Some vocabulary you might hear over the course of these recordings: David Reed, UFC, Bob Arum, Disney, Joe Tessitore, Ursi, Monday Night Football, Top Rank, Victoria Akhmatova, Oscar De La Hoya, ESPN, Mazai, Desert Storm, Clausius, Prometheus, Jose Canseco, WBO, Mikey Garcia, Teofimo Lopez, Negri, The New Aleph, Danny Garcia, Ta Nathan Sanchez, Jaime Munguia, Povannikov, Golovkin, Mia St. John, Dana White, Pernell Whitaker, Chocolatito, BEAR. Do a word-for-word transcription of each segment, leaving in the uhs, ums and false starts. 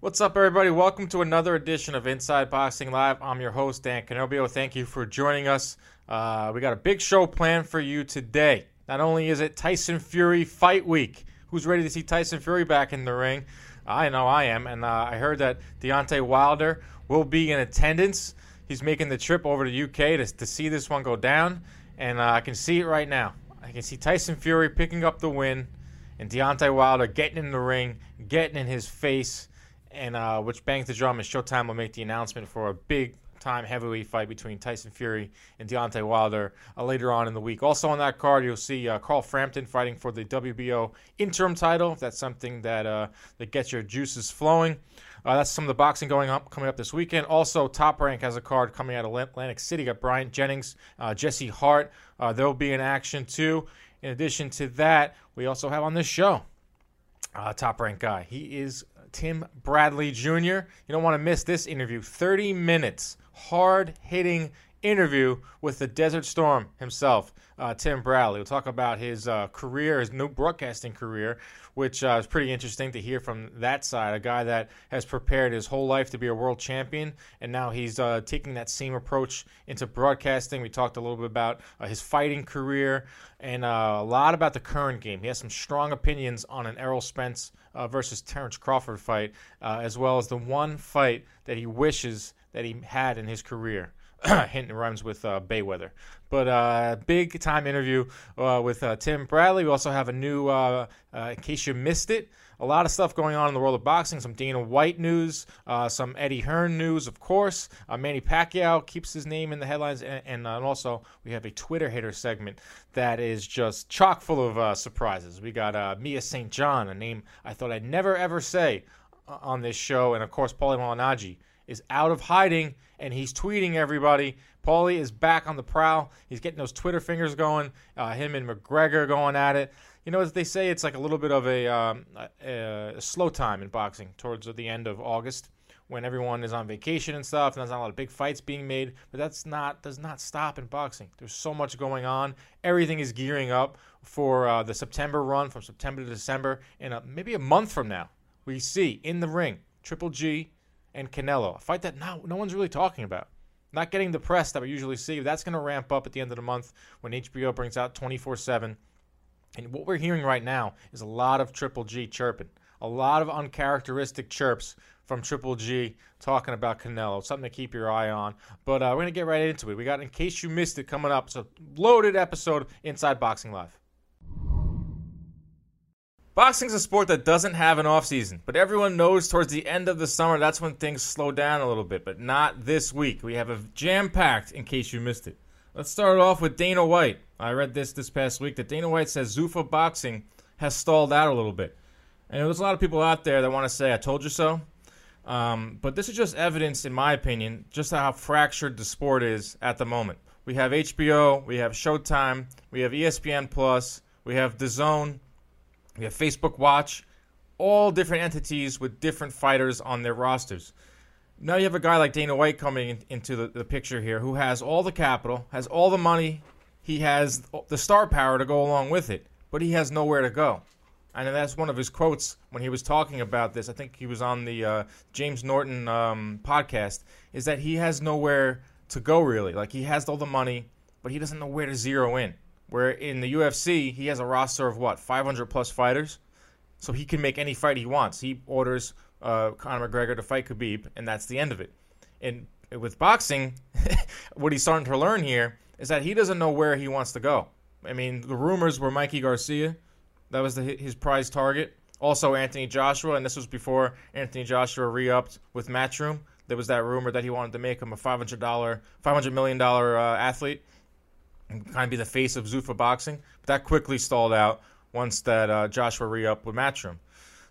What's up, everybody? Welcome to another edition of Inside Boxing Live. I'm your host, Dan Canobbio. Thank you for joining us. Uh, we got a big show planned for you today. Not only is it Tyson Fury Fight Week. Who's ready to see Tyson Fury back in the ring? I know I am, and uh, I heard that Deontay Wilder will be in attendance. He's making the trip over to U K to, to see this one go down, and uh, I can see it right now. I can see Tyson Fury picking up the win, and Deontay Wilder getting in the ring, getting in his face, and uh, which bangs the drum, and Showtime will make the announcement for a big-time heavyweight fight between Tyson Fury and Deontay Wilder uh, later on in the week. Also on that card, you'll see uh, Carl Frampton fighting for the W B O interim title. If that's something that uh, that gets your juices flowing. Uh, that's some of the boxing going up coming up this weekend. Also, Top Rank has a card coming out of Atlantic City. Got Brian Jennings, uh, Jesse Hart. Uh, they'll be in action, too. In addition to that, we also have on this show uh, Top Rank guy. He is Tim Bradley Junior You don't want to miss this interview. thirty minutes, hard-hitting interview with the Desert Storm himself, uh, Tim Bradley. We'll talk about his uh, career, his new broadcasting career, which uh, is pretty interesting to hear from that side, a guy that has prepared his whole life to be a world champion, and now he's uh, taking that same approach into broadcasting. We talked a little bit about uh, his fighting career and uh, a lot about the current game. He has some strong opinions on an Errol Spence Uh, versus Terence Crawford fight, uh, as well as the one fight that he wishes that he had in his career. Hint, it rhymes with uh, Bayweather. But uh, big-time interview uh, with uh, Tim Bradley. We also have a new, uh, uh, in case you missed it, a lot of stuff going on in the world of boxing, some Dana White news, uh, some Eddie Hearn news, of course. Uh, Manny Pacquiao keeps his name in the headlines, and, and, uh, and also we have a Twitter hitter segment that is just chock full of uh, surprises. We got uh, Mia Saint John, a name I thought I'd never, ever say on this show, and, of course, Paulie Malignaggi is out of hiding, and he's tweeting everybody. Paulie is back on the prowl. He's getting those Twitter fingers going, uh, him and McGregor going at it. You know, as they say, it's like a little bit of a, um, a, a slow time in boxing towards the end of August when everyone is on vacation and stuff, and there's not a lot of big fights being made, but that's not does not stop in boxing. There's so much going on. Everything is gearing up for uh, the September run from September to December, and uh, maybe a month from now we see in the ring Triple G and Canelo, a fight that no, no one's really talking about. Not getting the press that we usually see. That's going to ramp up at the end of the month when H B O brings out twenty-four seven. And what we're hearing right now is a lot of Triple G chirping. A lot of uncharacteristic chirps from Triple G talking about Canelo. Something to keep your eye on. But uh, we're going to get right into it. We got In Case You Missed It coming up. It's a loaded episode Inside Boxing Live. Boxing's a sport that doesn't have an offseason, but everyone knows towards the end of the summer, that's when things slow down a little bit, but not this week. We have a jam-packed In Case You Missed It. Let's start it off with Dana White. I read this this past week that Dana White says Zuffa Boxing has stalled out a little bit. And there's a lot of people out there that want to say, I told you so. Um, but this is just evidence, in my opinion, just how fractured the sport is at the moment. We have H B O, we have Showtime, we have E S P N plus, we have D A Z N. We have Facebook Watch, all different entities with different fighters on their rosters. Now you have a guy like Dana White coming in, into the, the picture here who has all the capital, has all the money, he has the star power to go along with it, but he has nowhere to go. And that's one of his quotes when he was talking about this. I think he was on the uh, James Norton um, podcast, is that he has nowhere to go really. Like he has all the money, but he doesn't know where to zero in. Where in the U F C, he has a roster of, what, five hundred plus fighters? So he can make any fight he wants. He orders uh, Conor McGregor to fight Khabib, and that's the end of it. And with boxing, what he's starting to learn here is that he doesn't know where he wants to go. I mean, the rumors were Mikey Garcia. That was the, his prize target. Also Anthony Joshua, and this was before Anthony Joshua re-upped with Matchroom. There was that rumor that he wanted to make him a five hundred million dollars uh, athlete. And kind of be the face of Zuffa Boxing. But that quickly stalled out once that uh, Joshua re-up with Matchroom.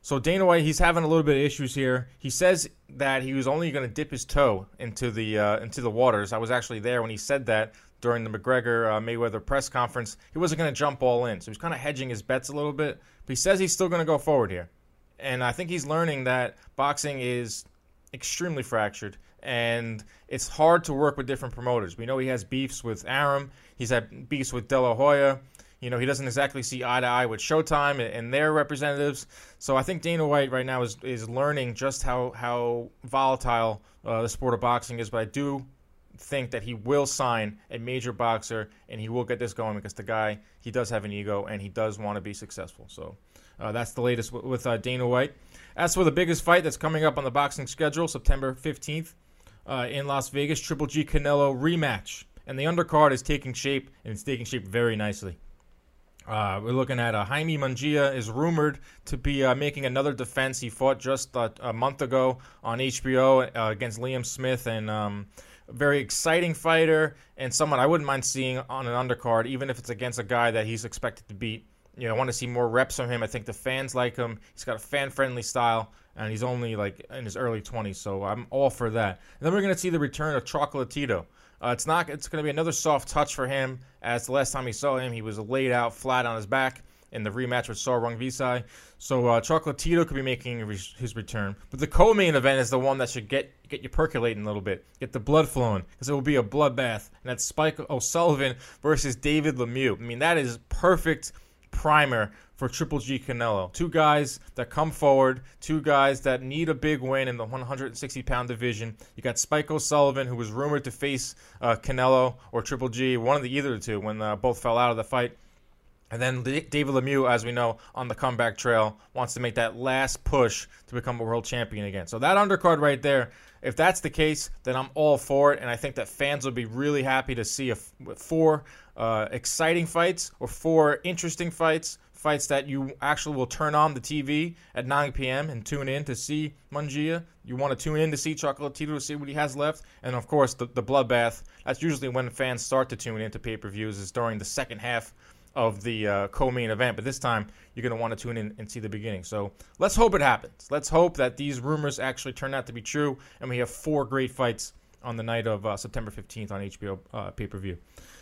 So Dana White, he's having a little bit of issues here. He says that he was only going to dip his toe into the uh, into the waters. I was actually there when he said that during the McGregor-Mayweather uh, press conference. He wasn't going to jump all in, so he was kind of hedging his bets a little bit. But he says he's still going to go forward here. And I think he's learning that boxing is extremely fractured, and it's hard to work with different promoters. We know he has beefs with Arum. He's had beefs with De La Hoya. You know, he doesn't exactly see eye to eye with Showtime and their representatives. So I think Dana White right now is, is learning just how, how volatile uh, the sport of boxing is. But I do think that he will sign a major boxer, and he will get this going because the guy, he does have an ego, and he does want to be successful. So uh, that's the latest w- with uh, Dana White. As for the biggest fight that's coming up on the boxing schedule, September fifteenth uh, in Las Vegas, Triple G Canelo rematch. And the undercard is taking shape, and it's taking shape very nicely. Uh, we're looking at uh, Jaime Munguia is rumored to be uh, making another defense. He fought just uh, a month ago on H B O uh, against Liam Smith, and um, a very exciting fighter and someone I wouldn't mind seeing on an undercard, even if it's against a guy that he's expected to beat. You know, I want to see more reps from him. I think the fans like him. He's got a fan-friendly style, and he's only like in his early twenties, so I'm all for that. And then we're going to see the return of Chocolatito. Uh, it's not. It's going to be another soft touch for him, as the last time we saw him, he was laid out flat on his back in the rematch with Sarwang Visai. So uh, Chocolatito could be making re- his return. But the co-main event is the one that should get get you percolating a little bit, get the blood flowing, because it will be a bloodbath. And that's Spike O'Sullivan versus David Lemieux. I mean, that is perfect primer for Triple G Canelo. Two guys that come forward, two guys that need a big win in the one sixty pound division. You got Spike O'Sullivan, who was rumored to face uh, Canelo or Triple G, one of the either of the two, when uh, both fell out of the fight. And then David Lemieux, as we know, on the comeback trail, wants to make that last push to become a world champion again. So that undercard right there, if that's the case, then I'm all for it. And I think that fans will be really happy to see a f- four uh, exciting fights or four interesting fights, fights that you actually will turn on the T V at nine p.m. and tune in to see Munguia. You want to tune in to see Chocolatito, to see what he has left. And, of course, the, the bloodbath, that's usually when fans start to tune into pay-per-views, is during the second half of the uh, co-main event, but this time you're going to want to tune in and see the beginning. So let's hope it happens. Let's hope that these rumors actually turn out to be true, and we have four great fights on the night of uh, September fifteenth on H B O uh, pay-per-view.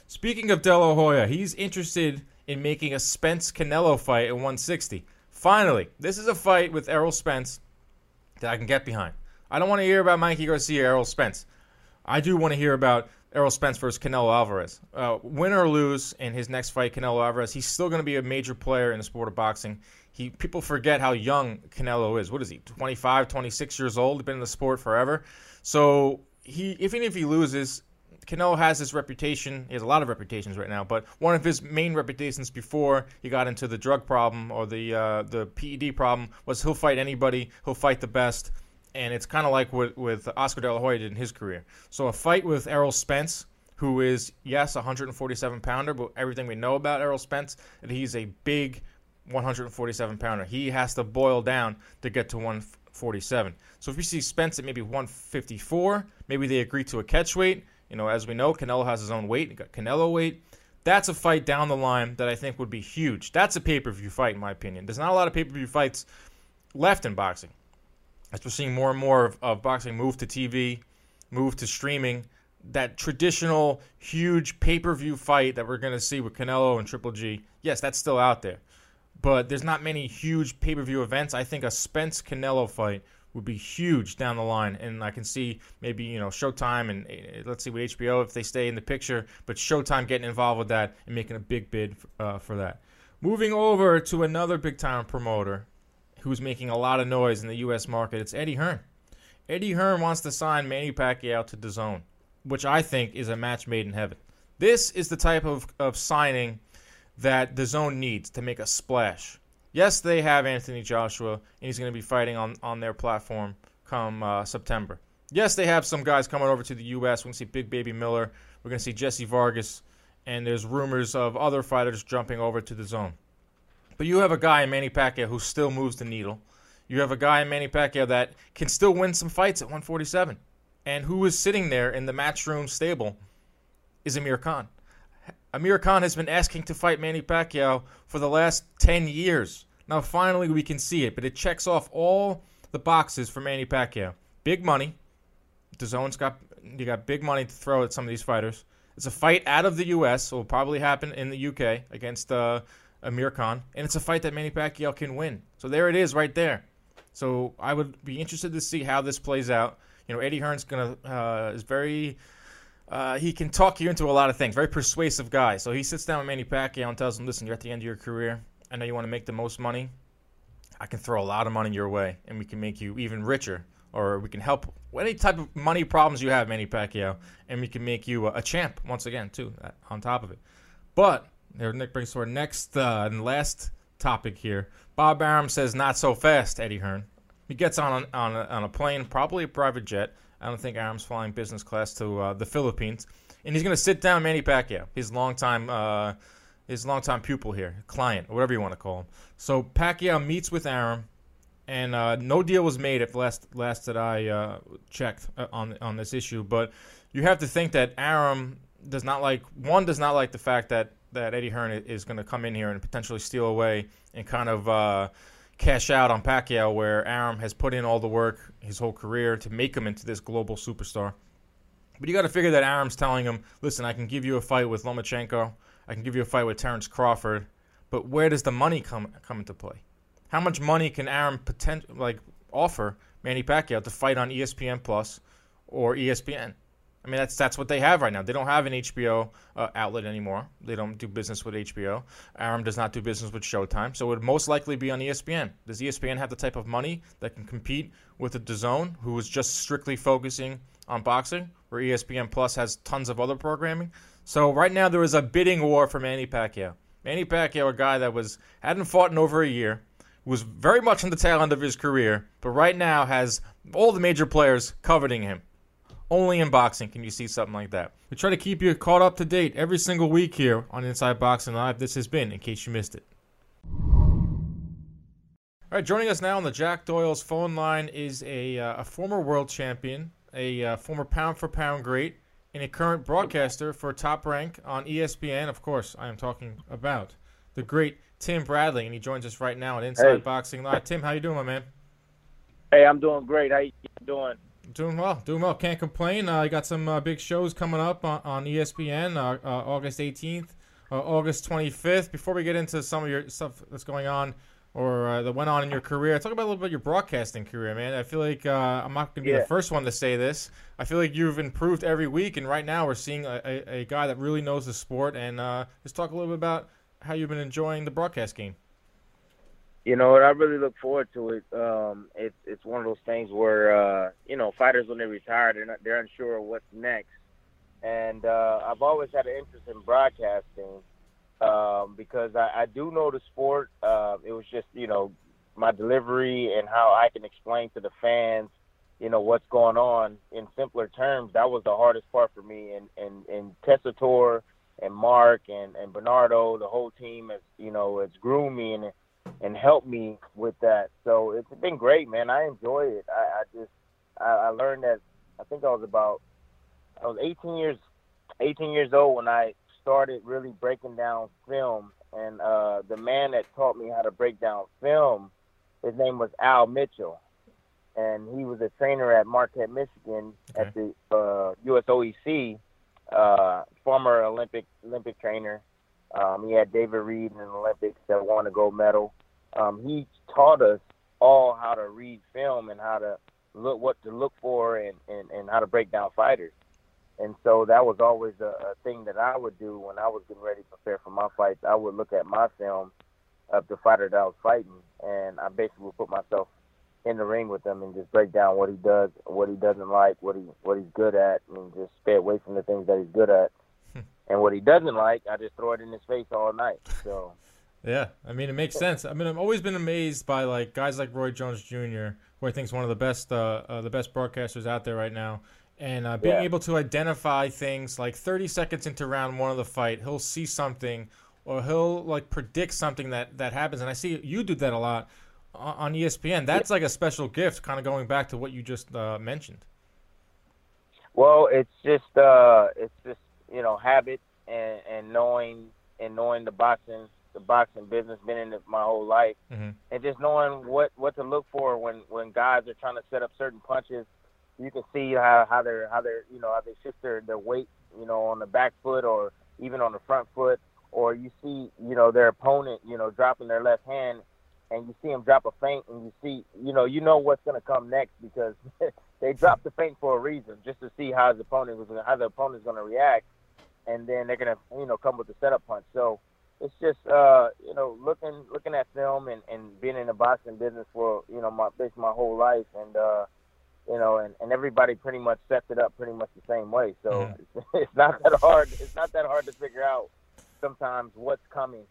Speaking of De La Hoya, he's interested in making a Spence-Canelo fight at one sixty. Finally, this is a fight with Errol Spence that I can get behind. I don't want to hear about Mikey Garcia, Errol Spence. I do want to hear about Errol Spence versus Canelo Alvarez. Uh, win or lose in his next fight, Canelo Alvarez, he's still going to be a major player in the sport of boxing. He People forget how young Canelo is. What is he, twenty-five, twenty-six years old? Been in the sport forever. So he, even if he loses, Canelo has this reputation. He has a lot of reputations right now, but one of his main reputations before he got into the drug problem or the uh, the P E D problem was he'll fight anybody, he'll fight the best. And it's kind of like what with Oscar De La Hoya did in his career. So a fight with Errol Spence, who is, yes, a one forty-seven pounder, but everything we know about Errol Spence, that he's a big one forty-seven pounder. He has to boil down to get to one forty-seven. So if you see Spence at maybe one fifty-four, maybe they agree to a catch weight. You know, as we know, Canelo has his own weight. He got Canelo weight. That's a fight down the line that I think would be huge. That's a pay-per-view fight, in my opinion. There's not a lot of pay-per-view fights left in boxing. As we're seeing more and more of, of boxing move to T V, move to streaming, that traditional huge pay-per-view fight that we're going to see with Canelo and Triple G, yes, that's still out there. But there's not many huge pay-per-view events. I think a Spence-Canelo fight would be huge down the line. And I can see maybe, you know, Showtime and uh, let's see with H B O if they stay in the picture. But Showtime getting involved with that and making a big bid uh, for that. Moving over to another big-time promoter who's making a lot of noise in the U S market, it's Eddie Hearn. Eddie Hearn wants to sign Manny Pacquiao to D A Z N, which I think is a match made in heaven. This is the type of, of signing that D A Z N needs to make a splash. Yes, they have Anthony Joshua, and he's going to be fighting on, on their platform come uh, September. Yes, they have some guys coming over to the U S. We're going to see Big Baby Miller. We're going to see Jesse Vargas. And there's rumors of other fighters jumping over to D A Z N. But you have a guy in Manny Pacquiao who still moves the needle. You have a guy in Manny Pacquiao that can still win some fights at one forty-seven. And who is sitting there in the Matchroom stable is Amir Khan. Amir Khan has been asking to fight Manny Pacquiao for the last ten years. Now, finally, we can see it, but it checks off all the boxes for Manny Pacquiao. Big money. DAZN's got, you got big money to throw at some of these fighters. It's a fight out of the U S, so it'll probably happen in the U K against uh, Amir Khan, and it's a fight that Manny Pacquiao can win. So there it is right there. So I would be interested to see how this plays out. You know, Eddie Hearn's gonna uh, is very... Uh, he can talk you into a lot of things. Very persuasive guy. So he sits down with Manny Pacquiao and tells him, listen, you're at the end of your career. I know you want to make the most money. I can throw a lot of money your way, and we can make you even richer, or we can help any type of money problems you have, Manny Pacquiao, and we can make you a, a champ once again, too, on top of it. But Nick brings to our next uh, and last topic here. Bob Arum says, not so fast, Eddie Hearn. He gets on, on, a, on a plane, probably a private jet. I don't think Arum's flying business class to uh, the Philippines. And he's going to sit down Manny Pacquiao, his longtime, uh, his longtime pupil here, client, or whatever you want to call him. So Pacquiao meets with Arum, and uh, no deal was made at last, last that I uh, checked uh, on on this issue. But you have to think that Arum does not like, one, does not like the fact that, that Eddie Hearn is going to come in here and potentially steal away and kind of... Uh, cash out on Pacquiao, where Arum has put in all the work his whole career to make him into this global superstar. But you got to figure that Arum's telling him, listen, I can give you a fight with Lomachenko. I can give you a fight with Terence Crawford. But where does the money come come into play? How much money can Arum potent, like offer Manny Pacquiao to fight on E S P N Plus or E S P N? I mean, that's that's what they have right now. They don't have an H B O uh, outlet anymore. They don't do business with H B O. Arum does not do business with Showtime, so it would most likely be on E S P N. Does E S P N have the type of money that can compete with the DAZN, who is just strictly focusing on boxing, where E S P N Plus has tons of other programming? So right now there is a bidding war for Manny Pacquiao. Manny Pacquiao, a guy that was hadn't fought in over a year, was very much on the tail end of his career, but right now has all the major players coveting him. Only in boxing can you see something like that. We try to keep you caught up to date every single week here on Inside Boxing Live. This has been, in case you missed it. All right, joining us now on the Jack Doyle's phone line is a, uh, a former world champion, a uh, former pound-for-pound great, and a current broadcaster for Top Rank on E S P N. Of course, I am talking about the great Tim Bradley, and he joins us right now on Inside hey. Boxing Live. Tim, how you doing, my man? Hey, I'm doing great. How you doing? Doing well, doing well. Can't complain. I uh, got some uh, big shows coming up on, on E S P N, uh, uh, August eighteenth, uh, August twenty-fifth. Before we get into some of your stuff that's going on or uh, that went on in your career, talk about a little bit about your broadcasting career, man. I feel like uh, I'm not going to be yeah. the first one to say this. I feel like you've improved every week, and right now we're seeing a, a, a guy that really knows the sport. And uh, let's talk a little bit about how you've been enjoying the broadcast game. You know, I really look forward to it. Um, it's it's one of those things where, uh, you know, fighters, when they retire, they're, not, they're unsure of what's next. And uh, I've always had an interest in broadcasting um, because I, I do know the sport. Uh, it was just, you know, my delivery and how I can explain to the fans, you know, what's going on in simpler terms. That was the hardest part for me. And, and, and Tessitore and Mark and, and Bernardo, the whole team, has, you know, it's groomed me and and help me with that. So it's been great, man. I enjoy it. I, I just, I, I learned that, I think I was about, I was eighteen years, eighteen years old when I started really breaking down film. And uh, the man that taught me how to break down film, his name was Al Mitchell. And he was a trainer at Marquez, Michigan, okay. at the uh, U S O E C, uh, former Olympic Olympic trainer. Um, he had David Reed in the Olympics that won a gold medal. Um, he taught us all how to read film and how to look, what to look for, and, and, and how to break down fighters. And so that was always a, a thing that I would do when I was getting ready to prepare for my fights. I would look at my film of the fighter that I was fighting, and I basically would put myself in the ring with him and just break down what he does, what he doesn't like, what he what he's good at, and just stay away from the things that he's good at. And what he doesn't like, I just throw it in his face all night. So, yeah, I mean, it makes sense. I mean, I've always been amazed by like guys like Roy Jones Junior, who I think is one of the best, uh, uh, the best broadcasters out there right now, and uh, being yeah. able to identify things like thirty seconds into round one of the fight, he'll see something, or he'll like predict something that that happens. And I see you do that a lot on E S P N. That's yeah. like a special gift, kind of going back to what you just uh, mentioned. Well, it's just, uh, it's just. you know, habits and and knowing and knowing the boxing the boxing business, been in it my whole life, mm-hmm. and just knowing what, what to look for when, when guys are trying to set up certain punches. You can see how how they're how they're you know how they shift their, their weight, you know, on the back foot or even on the front foot, or you see you know their opponent you know dropping their left hand, and you see him drop a feint, and you see you know you know what's gonna come next because they dropped the feint for a reason, just to see how his opponent was how the opponent's gonna react, and then they're gonna you know come with the setup punch. So it's just uh, you know looking looking at film and, and being in the boxing business for you know my basically my whole life, and uh, you know and, and everybody pretty much sets it up pretty much the same way. So yeah. it's, it's not that hard. It's not that hard to figure out sometimes what's coming.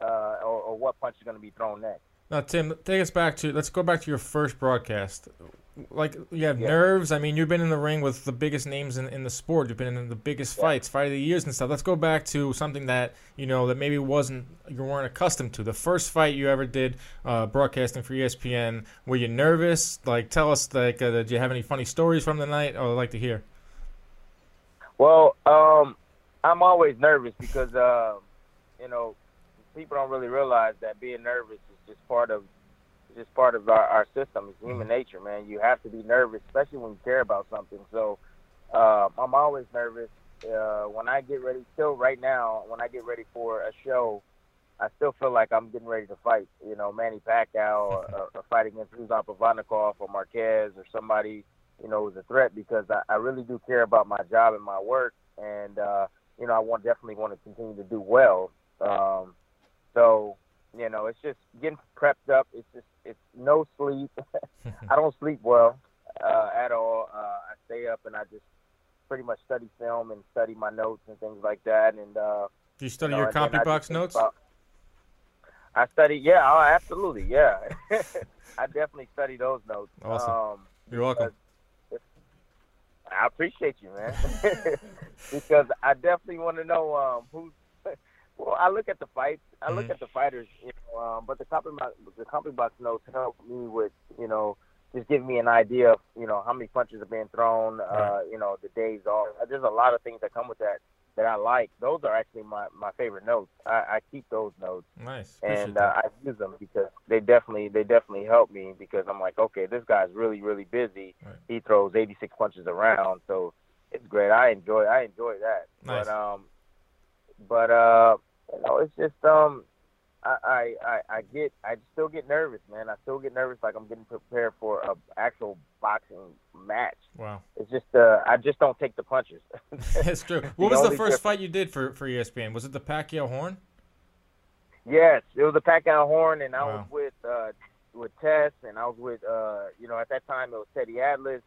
Uh, or, or what punch is going to be thrown next. Now, Tim, take us back to, let's go back to your first broadcast. Like, you have yeah. nerves. I mean, you've been in the ring with the biggest names in, in the sport. You've been in the biggest yeah. fights, fight of the years and stuff. Let's go back to something that, you know, that maybe wasn't, you weren't accustomed to. The first fight you ever did uh, broadcasting for E S P N, were you nervous? Like, tell us, like, uh, did you have any funny stories from the night? Oh, I'd like to hear. Well, um, I'm always nervous because, uh, you know, people don't really realize that being nervous is just part of just part of our, our system. It's human nature, man. You have to be nervous, especially when you care about something. So uh, I'm always nervous. Uh, when I get ready, still right now, when I get ready for a show, I still feel like I'm getting ready to fight, you know, Manny Pacquiao or, or, or fight against Ruslan Povannikov or Marquez or somebody, you know, who's a threat, because I, I really do care about my job and my work. And, uh, you know, I want definitely want to continue to do well. Um, So, you know, it's just getting prepped up. It's just, it's no sleep. I don't sleep well uh, at all. Uh, I stay up and I just pretty much study film and study my notes and things like that. And uh, do you study you know, your CompuBox notes? About, I study, yeah, oh, absolutely, yeah. I definitely study those notes. Awesome. Um, You're welcome. I appreciate you, man, because I definitely want to know um, who's. Well, I look at the fights. I look mm-hmm. at the fighters, you know, um, but the CompuBox, the CompuBox notes help me with, you know, just give me an idea of, you know, how many punches are being thrown, uh, you know, the days off. There's a lot of things that come with that that I like. Those are actually my, my favorite notes. I, I keep those notes. Nice. And uh, I use them because they definitely they definitely help me, because I'm like, okay, this guy's really, really busy. Right. He throws eighty-six punches around, so it's great. I enjoy I enjoy that. Nice. But, um, But uh, you know, it's just um, I, I I get I still get nervous, man. I still get nervous, like I'm getting prepared for a actual boxing match. Wow, it's just uh, I just don't take the punches. That's true. What was the first difference. Fight you did for, for E S P N? Was it the Pacquiao Horn? Yes, it was the Pacquiao Horn, and I wow. was with uh, with Tess, and I was with uh, you know at that time it was Teddy Atlas.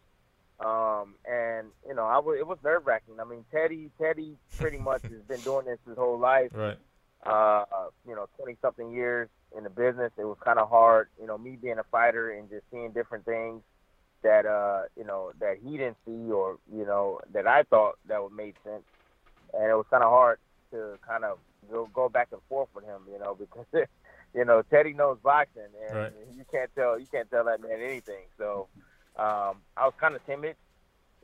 Um, and, you know, I w- it was nerve-wracking. I mean, Teddy Teddy pretty much has been doing this his whole life. Right. Uh, you know, twenty-something years in the business. It was kind of hard, you know, me being a fighter and just seeing different things that, uh, you know, that he didn't see or, you know, that I thought that would make sense. And it was kind of hard to kind of go, go back and forth with him, you know, because, you know, Teddy knows boxing. And right. you can't tell, you can't tell that man anything, so... Um, I was kind of timid,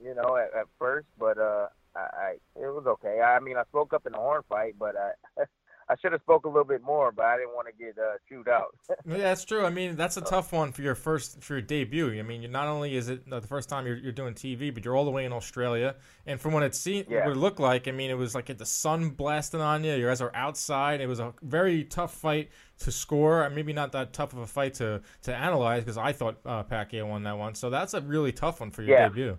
you know, at, at first, but uh, I, I it was okay. I mean, I spoke up in the Horn fight, but I I should have spoke a little bit more, but I didn't want to get uh, chewed out. Yeah, that's true. I mean, that's a tough one for your first for your debut. I mean, you're, not only is it the first time you're, you're doing T V, but you're all the way in Australia. And from what it seemed, yeah. what it looked like, I mean, it was like the sun blasting on you. You guys are outside. It was a very tough fight to score, and maybe not that tough of a fight to, to analyze, because I thought uh, Pacquiao won that one. So that's a really tough one for your yeah. debut.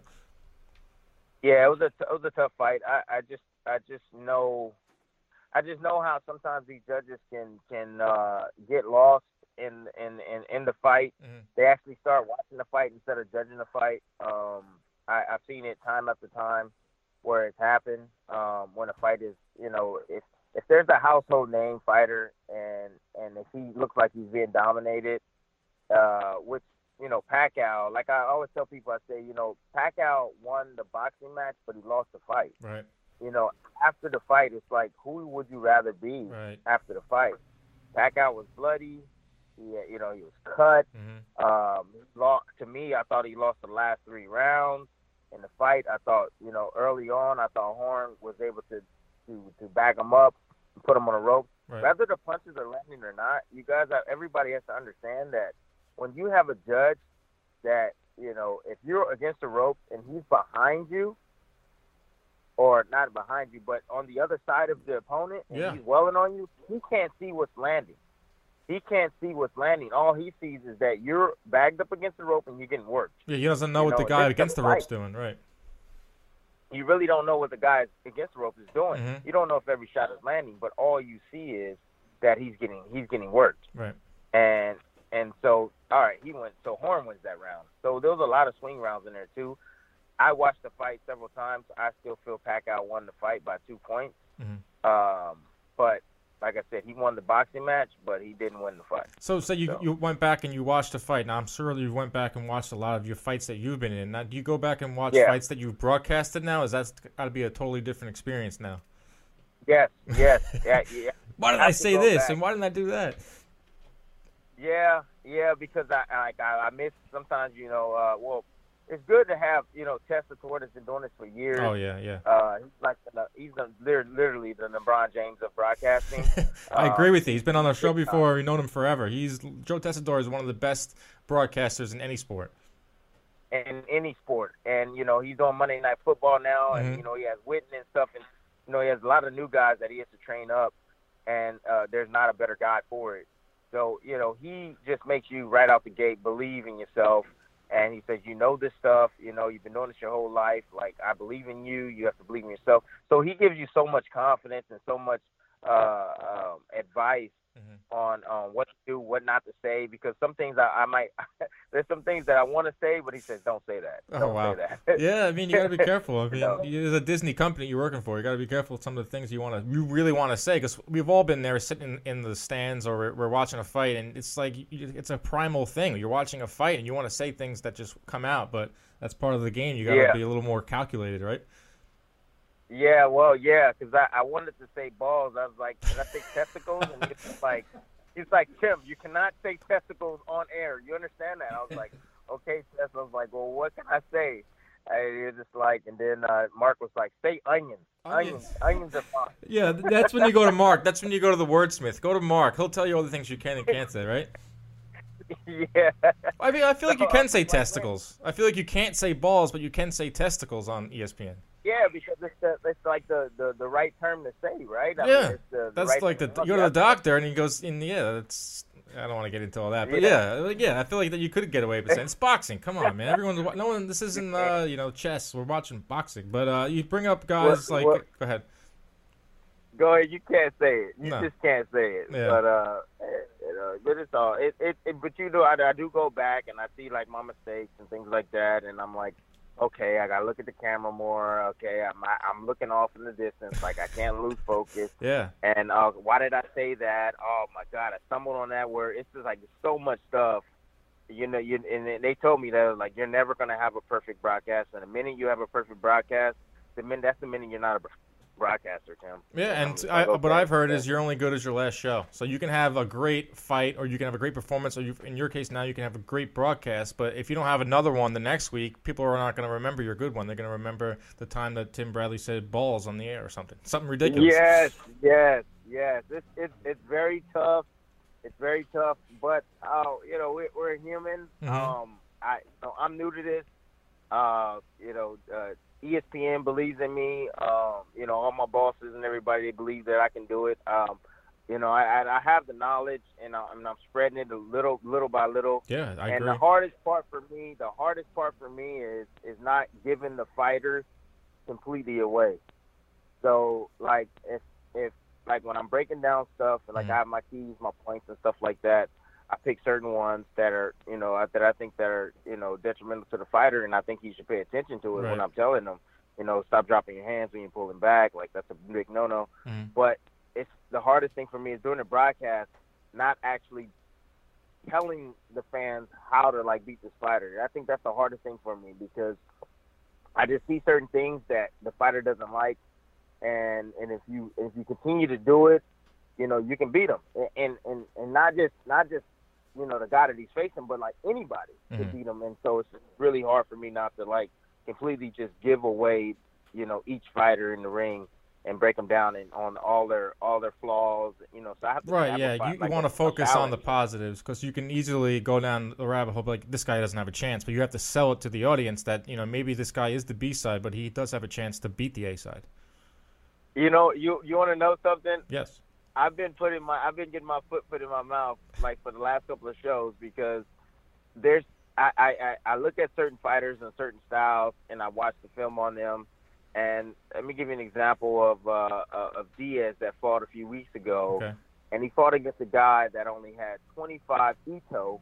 Yeah, it was a t- it was a tough fight. I, I just I just know I just know how sometimes these judges can can uh, get lost in in, in, in the fight. Mm-hmm. They actually start watching the fight instead of judging the fight. Um, I, I've seen it time after time where it's happened um, when a fight is you know it's. If there's a household name fighter and and if he looks like he's being dominated, uh, which, you know, Pacquiao, like I always tell people, I say, you know, Pacquiao won the boxing match, but he lost the fight. Right. You know, after the fight, it's like, who would you rather be right. after the fight? Pacquiao was bloody. He, you know, he was cut. Mm-hmm. Um, lost, to me, I thought he lost the last three rounds in the fight. I thought, you know, early on, I thought Horn was able to to, to bag them up and put them on a rope. Right. Whether the punches are landing or not, you guys, have, everybody has to understand that when you have a judge that, you know, if you're against the rope and he's behind you, or not behind you, but on the other side of the opponent, and yeah. he's welling on you, he can't see what's landing. He can't see what's landing. All he sees is that you're bagged up against the rope and you're getting worked. Yeah, he doesn't know you what know, the guy against the rope's doing, right? You really don't know what the guy against the rope is doing. Mm-hmm. You don't know if every shot is landing, but all you see is that he's getting he's getting worked. Right. And and so, all right, he went. So Horn wins that round. So there was a lot of swing rounds in there too. I watched the fight several times. I still feel Pacquiao won the fight by two points. Mm-hmm. Um, but like I said, he won the boxing match, but he didn't win the fight. So, so you so. you went back and you watched the fight. Now I'm sure you went back and watched a lot of your fights that you've been in. Now, do you go back and watch yeah. fights that you've broadcasted now? Is that got to be a totally different experience now? Yes, yes, yeah, yeah. Why did I, I say this back. And why didn't I do that? Yeah, yeah, because I like I, I miss sometimes. You know, uh, well. It's good to have, you know, Tessitore has been doing this for years. Oh, yeah, yeah. Uh, he's like the, he's the, literally the LeBron James of broadcasting. I um, agree with you. He's been on our show before. We've known him forever. He's Joe Tessitore is one of the best broadcasters in any sport. In any sport. And, you know, he's on Monday Night Football now. Mm-hmm. And, you know, he has Whitten and stuff. And, you know, he has a lot of new guys that he has to train up. And uh, there's not a better guy for it. So, you know, he just makes you right out the gate believe in yourself. And he says, you know this stuff, you know, you've been doing this your whole life. Like, I believe in you. You have to believe in yourself. So he gives you so much confidence and so much uh, um, advice mm-hmm. on, on what to do, what not to say. Because some things I, I might – there's some things that I want to say, but he says, don't say that. Don't oh, wow. say that. Yeah, I mean, you got to be careful. I mean, you know? There's a Disney company you're working for. You got to be careful with some of the things you want to – you really want to say. Because we've all been there sitting in the stands or we're, we're watching a fight, and it's like – it's a primal thing. You're watching a fight, and you want to say things that just come out. But that's part of the game. You got to yeah. be a little more calculated, right? Yeah, well, yeah, because I, I wanted to say balls. I was like, can I say testicles? And he's just like, he's like, Tim, you cannot say testicles on air. You understand that? I was like, okay, Tess. I was like, well, what can I say? And you're just like, and then uh, Mark was like, say onions. Onions. Onions are fine. Yeah, that's when you go to Mark. That's when you go to the wordsmith. Go to Mark. He'll tell you all the things you can and can't say, right? Yeah. I mean, I feel like you can say testicles. I feel like you can't say balls, but you can say testicles on E S P N. Yeah, because it's, the, it's like the, the, the right term to say, right? I yeah, mean, it's the, the that's right like the you go to the doctor and he goes, and yeah, that's I don't want to get into all that, but yeah, yeah, like, yeah I feel like that you could get away with saying it's boxing. Come on, man, everyone's no one. This isn't uh, you know chess. We're watching boxing, but uh, you bring up guys what, like what, go ahead, go ahead. You can't say it. You no. just can't say it. Yeah. But uh, you know, but it's all it, it, it But you know, I, I do go back and I see like my mistakes and things like that, and I'm like. Okay, I gotta look at the camera more. Okay, I'm I, I'm looking off in the distance, like I can't lose focus. Yeah. And uh, why did I say that? Oh my God, I stumbled on that word. It's just like so much stuff, you know. You and they told me that like you're never gonna have a perfect broadcast. And the minute you have a perfect broadcast, the minute that's the minute you're not a broadcaster, Tim. Yeah, and um, I, like, okay, what I've heard yeah. is you're only good as your last show. So you can have a great fight, or you can have a great performance, or you, in your case now you can have a great broadcast. But if you don't have another one the next week, people are not going to remember your good one. They're going to remember the time that Tim Bradley said balls on the air or something, something ridiculous. Yes, yes, yes. It's it's, it's very tough. It's very tough. But uh, you know, we, we're human. Mm-hmm. Um, I you know, I'm new to this. Uh, you know. Uh, E S P N believes in me. Um, you know, all my bosses and everybody, they believe that I can do it. Um, you know, I, I have the knowledge, and I, I'm spreading it a little, little by little. Yeah, I and agree. And the hardest part for me, the hardest part for me is is not giving the fighters completely away. So, like, if if like when I'm breaking down stuff, and like mm-hmm. I have my keys, my points, and stuff like that. I pick certain ones that are, you know, that I think that are, you know, detrimental to the fighter, and I think he should pay attention to it right. when I'm telling him, you know, stop dropping your hands when you're pulling back. Like, that's a big no-no. Mm-hmm. But it's the hardest thing for me is during the broadcast, not actually telling the fans how to, like, beat this fighter. I think that's the hardest thing for me because I just see certain things that the fighter doesn't like, and, and if you if you continue to do it, you know, you can beat him. And, and, and not just not just you know, the guy that he's facing, but, like, anybody mm-hmm. to beat him. And so it's really hard for me not to, like, completely just give away, you know, each fighter in the ring and break them down and on all their all their flaws, you know. So I have to right, yeah. You, like you want to focus on the positives, because you can easily go down the rabbit hole, like this guy doesn't have a chance. But you have to sell it to the audience that, you know, maybe this guy is the B side, but he does have a chance to beat the A side. You know, you you want to know something? Yes. I've been putting my I've been getting my foot put in my mouth like for the last couple of shows, because there's I, I, I look at certain fighters and certain styles, and I watch the film on them. And let me give you an example of uh, of Diaz that fought a few weeks ago, okay. And he fought against a guy that only had twenty-five Ito,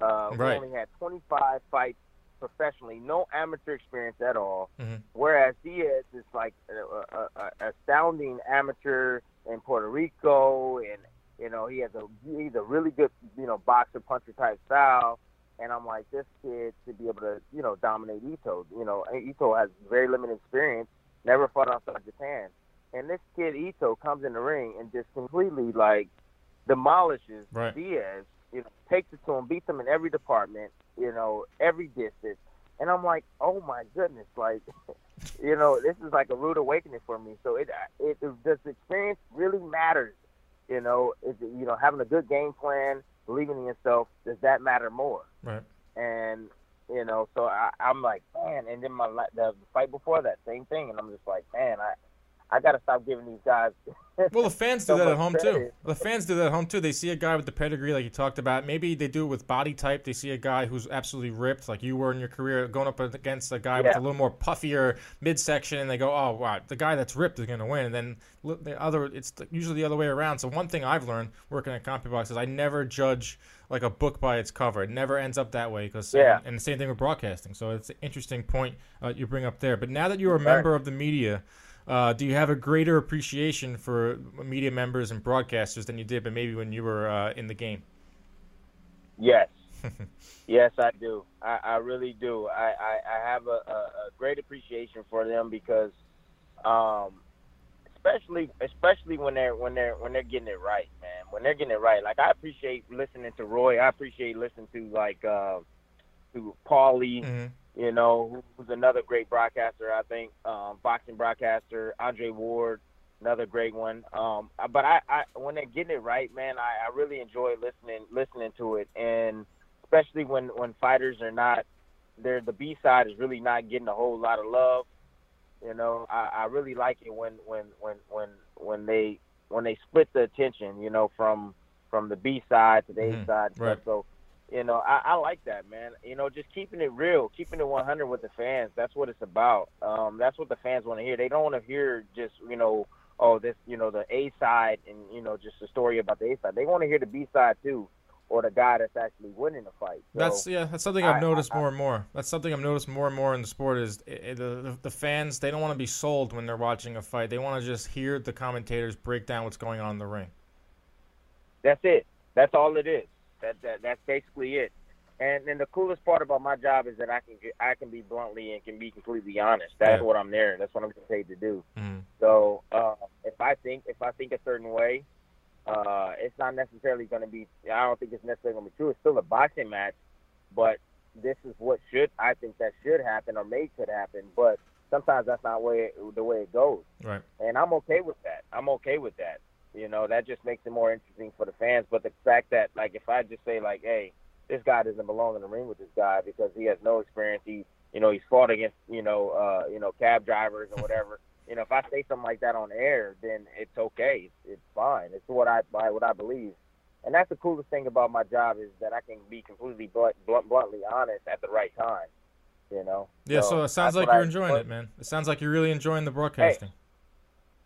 uh, right. who only had twenty-five fights professionally, no amateur experience at all. Mm-hmm. Whereas Diaz is like a, a, a astounding amateur in Puerto Rico, and you know he has a he's a really good you know boxer puncher type style. And I'm like, this kid should be able to, you know, dominate Ito. You know, Ito has very limited experience, never fought outside Japan. And this kid, Ito, comes in the ring and just completely, like, demolishes right. Diaz, you know, takes it to him, beats him in every department, you know, every distance. And I'm like, oh, my goodness, like, you know, this is like a rude awakening for me. So it, it, it does experience really matters, you know, is it, you know, having a good game plan, believing in yourself, does that matter more? Right. And, you know, so I, I'm like, man, and then my the fight before that, same thing, and I'm just like, man, I I got to stop giving these guys well, the fans so do that at home, credit. too. The fans do that at home, too. They see a guy with the pedigree like you talked about. Maybe they do it with body type. They see a guy who's absolutely ripped like you were in your career going up against a guy yeah. with a little more puffier midsection, and they go, oh, wow, the guy that's ripped is going to win. And then the other, it's usually the other way around. So one thing I've learned working at CompuBox is I never judge like a book by its cover. It never ends up that way. Cause, yeah. And, and the same thing with broadcasting. So it's an interesting point uh, you bring up there. But now that you're a member of the media, Uh, do you have a greater appreciation for media members and broadcasters than you did, but maybe when you were uh, in the game? Yes. Yes, I do. I, I really do. I, I, I have a, a great appreciation for them because, um, especially especially when they're when they're when they're getting it right, man. When they're getting it right, like I appreciate listening to Roy. I appreciate listening to like uh, to Paulie. Mm-hmm. You know, who's another great broadcaster, I think, um, boxing broadcaster, Andre Ward, another great one. Um, but I, I, when they're getting it right, man, I, I really enjoy listening listening to it, and especially when, when fighters are not, they're, the B side is really not getting a whole lot of love. You know, I, I really like it when when, when, when when they when they split the attention, you know, from from the B side to the mm, A side. Right. So. You know, I, I like that, man. You know, just keeping it real, keeping it one hundred with the fans. That's what it's about. Um, that's what the fans want to hear. They don't want to hear just, you know, oh, this, you know, the A side and, you know, just a story about the A side. They want to hear the B side, too, or the guy that's actually winning the fight. So, that's yeah. That's something I've I, noticed I, I, more and more. That's something I've noticed more and more in the sport is the, the, the fans, they don't want to be sold when they're watching a fight. They want to just hear the commentators break down what's going on in the ring. That's it. That's all it is. That, that that's basically it, and and the coolest part about my job is that I can I can be bluntly and can be completely honest. That's yeah. what I'm there. That's what I'm paid to do. Mm-hmm. So uh, if I think if I think a certain way, uh, it's not necessarily going to be. I don't think it's necessarily going to be true. It's still a boxing match, but this is what should I think that should happen or may could happen. But sometimes that's not way the way it goes. Right. And I'm okay with that. I'm okay with that. You know, that just makes it more interesting for the fans. But the fact that, like, if I just say, like, hey, this guy doesn't belong in the ring with this guy because he has no experience. He, you know, he's fought against, you know, uh, you know, cab drivers or whatever. You know, if I say something like that on air, then it's okay. It's, it's fine. It's what I what I believe. And that's the coolest thing about my job is that I can be completely blunt, blunt, bluntly honest at the right time, you know. Yeah, so, so it sounds like you're I, enjoying but, it, man. It sounds like you're really enjoying the broadcasting. Hey,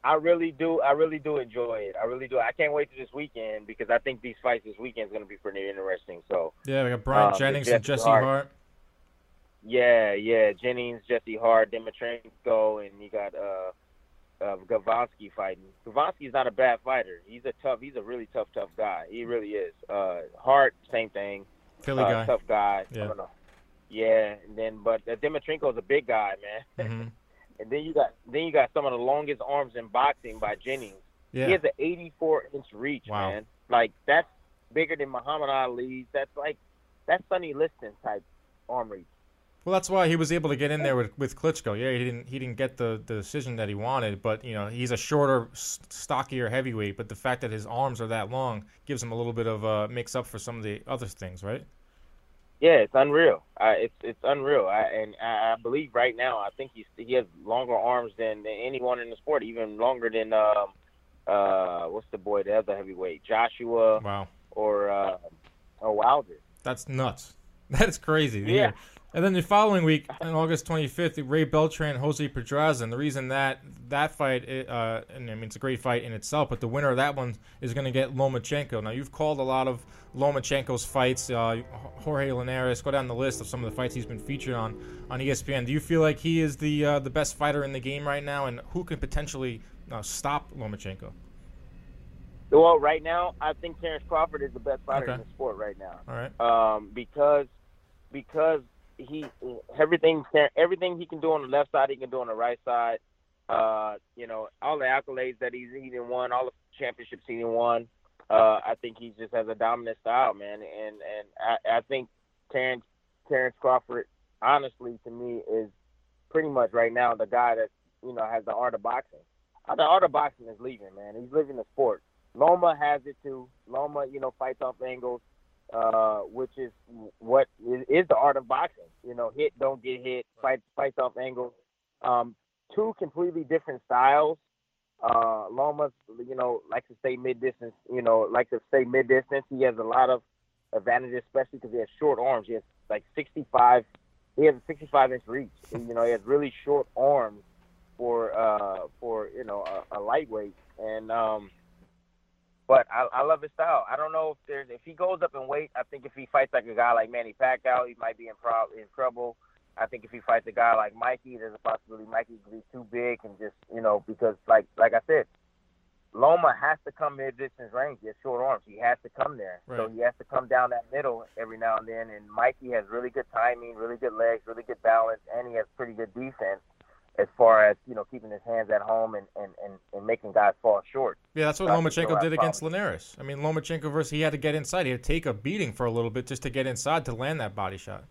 I really do. I really do enjoy it. I really do. I can't wait to this weekend because I think these fights this weekend is going to be pretty interesting. So yeah, we got Brian um, Jennings Jesse and Jesse Hart. Hart. Yeah, yeah, Jennings, Jesse Hart, Demetrenko, and you got uh, uh, Gavansky fighting. Gavansky's not a bad fighter. He's a tough. He's a really tough, tough guy. He really is. Uh, Hart, same thing. Philly uh, guy, tough guy. Yeah. I don't know. Yeah, and then but uh, Demetrenko's a big guy, man. Mm-hmm. And then you got then you got some of the longest arms in boxing by Jennings. Yeah. He has an eighty-four inch reach, wow. man. Like that's bigger than Muhammad Ali's. That's like that's Sonny Liston type arm reach. Well, that's why he was able to get in there with, with Klitschko. Yeah, he didn't he didn't get the, the decision that he wanted, but you know he's a shorter, stockier heavyweight. But the fact that his arms are that long gives him a little bit of a mix up for some of the other things, right? Yeah, it's unreal. Uh, it's it's unreal, I, and I, I believe right now I think he's, he has longer arms than, than anyone in the sport, even longer than um, uh, what's the boy, the other heavyweight, Joshua, wow, or uh, or Wilder. That's nuts. That is crazy. Yeah. yeah. And then the following week, on August twenty-fifth, Ray Beltran, Jose Pedraza. And the reason that that fight, uh, and I mean, it's a great fight in itself, but the winner of that one is going to get Lomachenko. Now, you've called a lot of Lomachenko's fights. Uh, Jorge Linares, go down the list of some of the fights he's been featured on on E S P N. Do you feel like he is the uh, the best fighter in the game right now, and who can potentially uh, stop Lomachenko? Well, right now, I think Terence Crawford is the best fighter okay. in the sport right now. All right. Um, because because... He everything everything he can do on the left side, he can do on the right side. Uh, you know, all the accolades that he's he done won, all the championships he done won. Uh, I think he just has a dominant style, man. And and I, I think Terrence Terrence Crawford, honestly, to me, is pretty much right now the guy that you know has the art of boxing. The art of boxing is leaving, man. He's living the sport. Loma has it too. Loma, you know, fights off angles. Uh, which is what is the art of boxing. You know, hit, don't get hit, fight, fights off angles. Um, two completely different styles. Uh, Loma's, you know, likes to stay mid-distance, you know, likes to stay mid-distance. He has a lot of advantages, especially because he has short arms. He has like sixty-five, he has a sixty-five-inch reach. And, you know, he has really short arms for, uh, for you know, a, a lightweight. And, um, But I, I love his style. I don't know if there's if he goes up in weight. I think if he fights like a guy like Manny Pacquiao, he might be in prob- in trouble. I think if he fights a guy like Mikey, there's a possibility Mikey could be too big and just you know because like like I said, Loma has to come mid distance range. He has short arms. He has to come there. Right. So he has to come down that middle every now and then. And Mikey has really good timing, really good legs, really good balance, and he has pretty good defense. As far as, you know, keeping his hands at home and, and, and, and making guys fall short. Yeah, that's what so Lomachenko did against Linares. I mean, Lomachenko versus, he had to get inside. He had to take a beating for a little bit just to get inside to land that body shot.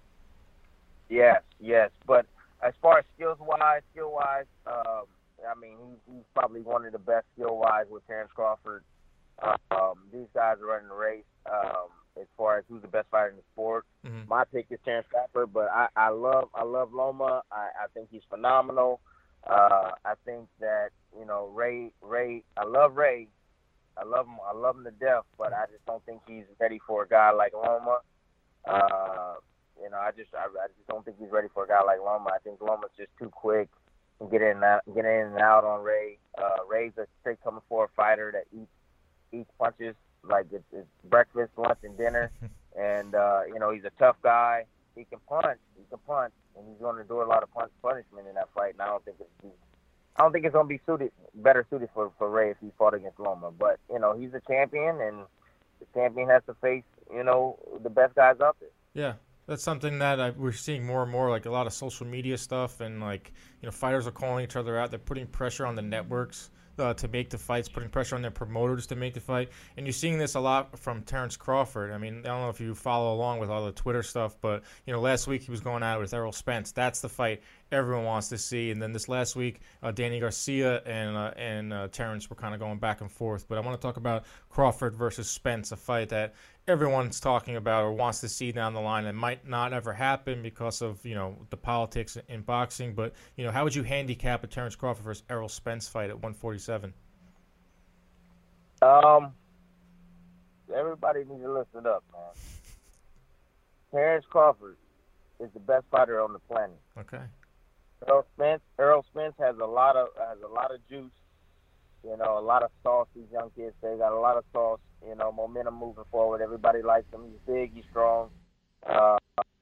Yes, yes. But as far as skills-wise, skill-wise, um, I mean, he, he's probably one of the best skill-wise with Terrence Crawford. Um, these guys are running the race um, as far as who's the best fighter in the sport. Mm-hmm. My pick is Terrence Crawford, but I, I love I love Loma. I, I think he's phenomenal. Uh, I think that you know Ray Ray. I love Ray. I love him. I love him to death. But I just don't think he's ready for a guy like Loma. Uh, you know, I just I, I just don't think he's ready for a guy like Loma. I think Loma's just too quick and get in and out, get in and out on Ray. Uh, Ray's a straight coming forward fighter that eats eats punches. Like it's, it's breakfast, lunch, and dinner, and uh, you know he's a tough guy. He can punch. He can punch, and he's going to do a lot of punch punishment in that fight. And I don't think it's, I don't think it's going to be suited, better suited for, for Ray if he fought against Loma. But you know he's a champion, and the champion has to face you know the best guys out there. Yeah. That's something that I, we're seeing more and more, like a lot of social media stuff, and like you know, fighters are calling each other out. They're putting pressure on the networks uh, to make the fights, putting pressure on their promoters to make the fight. And you're seeing this a lot from Terrence Crawford. I mean, I don't know if you follow along with all the Twitter stuff, but you know, last week he was going at it with Errol Spence. That's the fight everyone wants to see. And then this last week, uh, Danny Garcia and uh, and uh, Terrence were kind of going back and forth. But I want to talk about Crawford versus Spence, a fight that everyone's talking about or wants to see down the line. It might not ever happen because of, you know, the politics in boxing. But, you know, how would you handicap a Terrence Crawford versus Errol Spence fight at one forty-seven? Um, everybody needs to listen up, man. Terrence Crawford is the best fighter on the planet. Okay. Errol Spence, Errol Spence has a lot of has a lot of juice. You know, a lot of sauce. These young kids, they got a lot of sauce. You know, momentum moving forward. Everybody likes him. He's big. He's strong. Uh,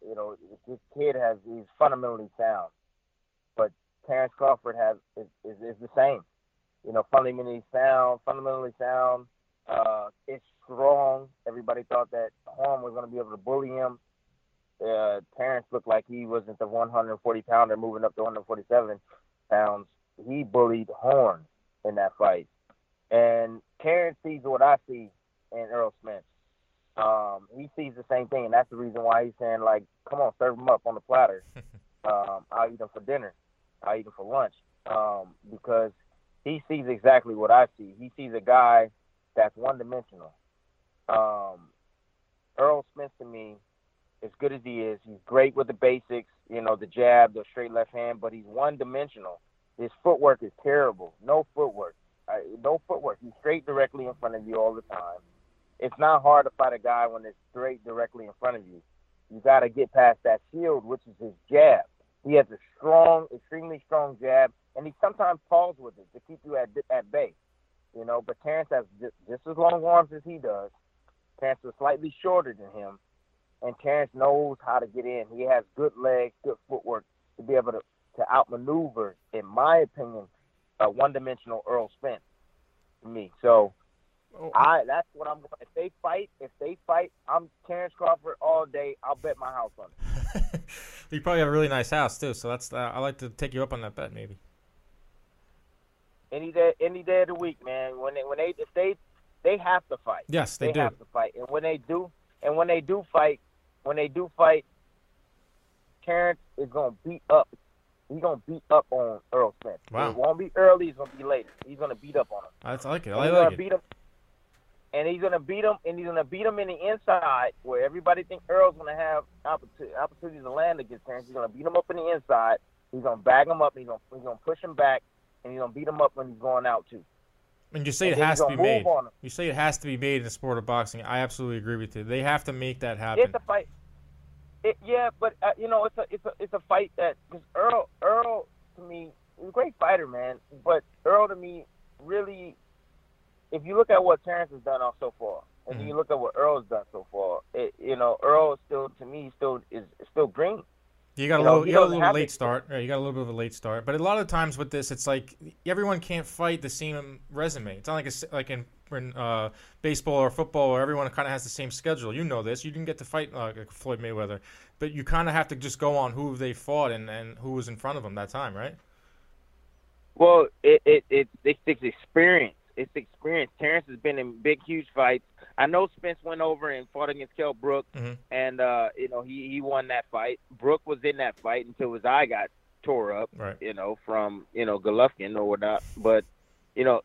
you know, this kid has he's fundamentally sound. But Terrence Crawford has is, is, is the same. You know, fundamentally sound. Fundamentally sound. Uh, it's strong. Everybody thought that Horn was going to be able to bully him. Uh, Terrence looked like he wasn't the one forty pounder moving up to one forty-seven pounds. He bullied Horn in that fight. And Terrence sees what I see in Errol Spence. Um, he sees the same thing, and that's the reason why he's saying, like, come on, serve them up on the platter. um, I'll eat them for dinner. I'll eat them for lunch. Um, because he sees exactly what I see. He sees a guy that's one-dimensional. Um, Errol Spence, to me, as good as he is, he's great with the basics, you know, the jab, the straight left hand, but he's one-dimensional. His footwork is terrible. No footwork. I, no footwork. He's straight directly in front of you all the time. It's not hard to fight a guy when it's straight directly in front of you. You got to get past that shield, which is his jab. He has a strong, extremely strong jab, and he sometimes paws with it to keep you at at bay. You know, but Terence has just, just as long arms as he does. Terence is slightly shorter than him, and Terence knows how to get in. He has good legs, good footwork to be able to, to outmaneuver, in my opinion, a one-dimensional Errol Spence to me. So oh. I that's what I'm going to – if they fight, if they fight, I'm Terence Crawford all day. I'll bet my house on it. You probably have a really nice house, too, so that's uh, I like to take you up on that bet, maybe. Any day, any day of the week, man. When they, when they, if they, they have to fight. Yes, they, they do. They have to fight, and when they do, and when they do fight, when they do fight, Terence is gonna beat up. He's gonna beat up on Errol Spence. Wow. It won't be early. It's gonna be later. He's gonna beat up on him. That's like it. I like it. He's gonna beat him, and he's gonna beat him, and he's gonna beat him in the inside where everybody thinks Earl's gonna have opportunities to land against Terence. He's gonna beat him up in the inside. He's gonna bag him up. And he's gonna he's gonna push him back. And you're going to beat him up when he's going out, too. And you say and it has to be made. You say it has to be made in the sport of boxing. I absolutely agree with you. They have to make that happen. It's a fight. It, yeah, but, uh, you know, it's a it's a, it's a fight that – because Errol, Errol, to me, is a great fighter, man. But Errol, to me, really – if you look at what Terence has done so far, and mm-hmm. you look at what Errol's done so far, it, you know, Errol is still, to me, still is still green. You got a little, you know, you got a little late it. start. Right, you got a little bit of a late start. But a lot of times with this, it's like everyone can't fight the same resume. It's not like a, like in, in uh, baseball or football where everyone kind of has the same schedule. You know this. You didn't get to fight uh, Floyd Mayweather. But you kind of have to just go on who they fought and, and who was in front of them that time, right? Well, it, it, it, it's experience. It's experience. Terence has been in big, huge fights. I know Spence went over and fought against Kell Brook, mm-hmm. and uh, you know he, he won that fight. Brook was in that fight until his eye got tore up, right. you know, from you know Golovkin or whatnot. But you know,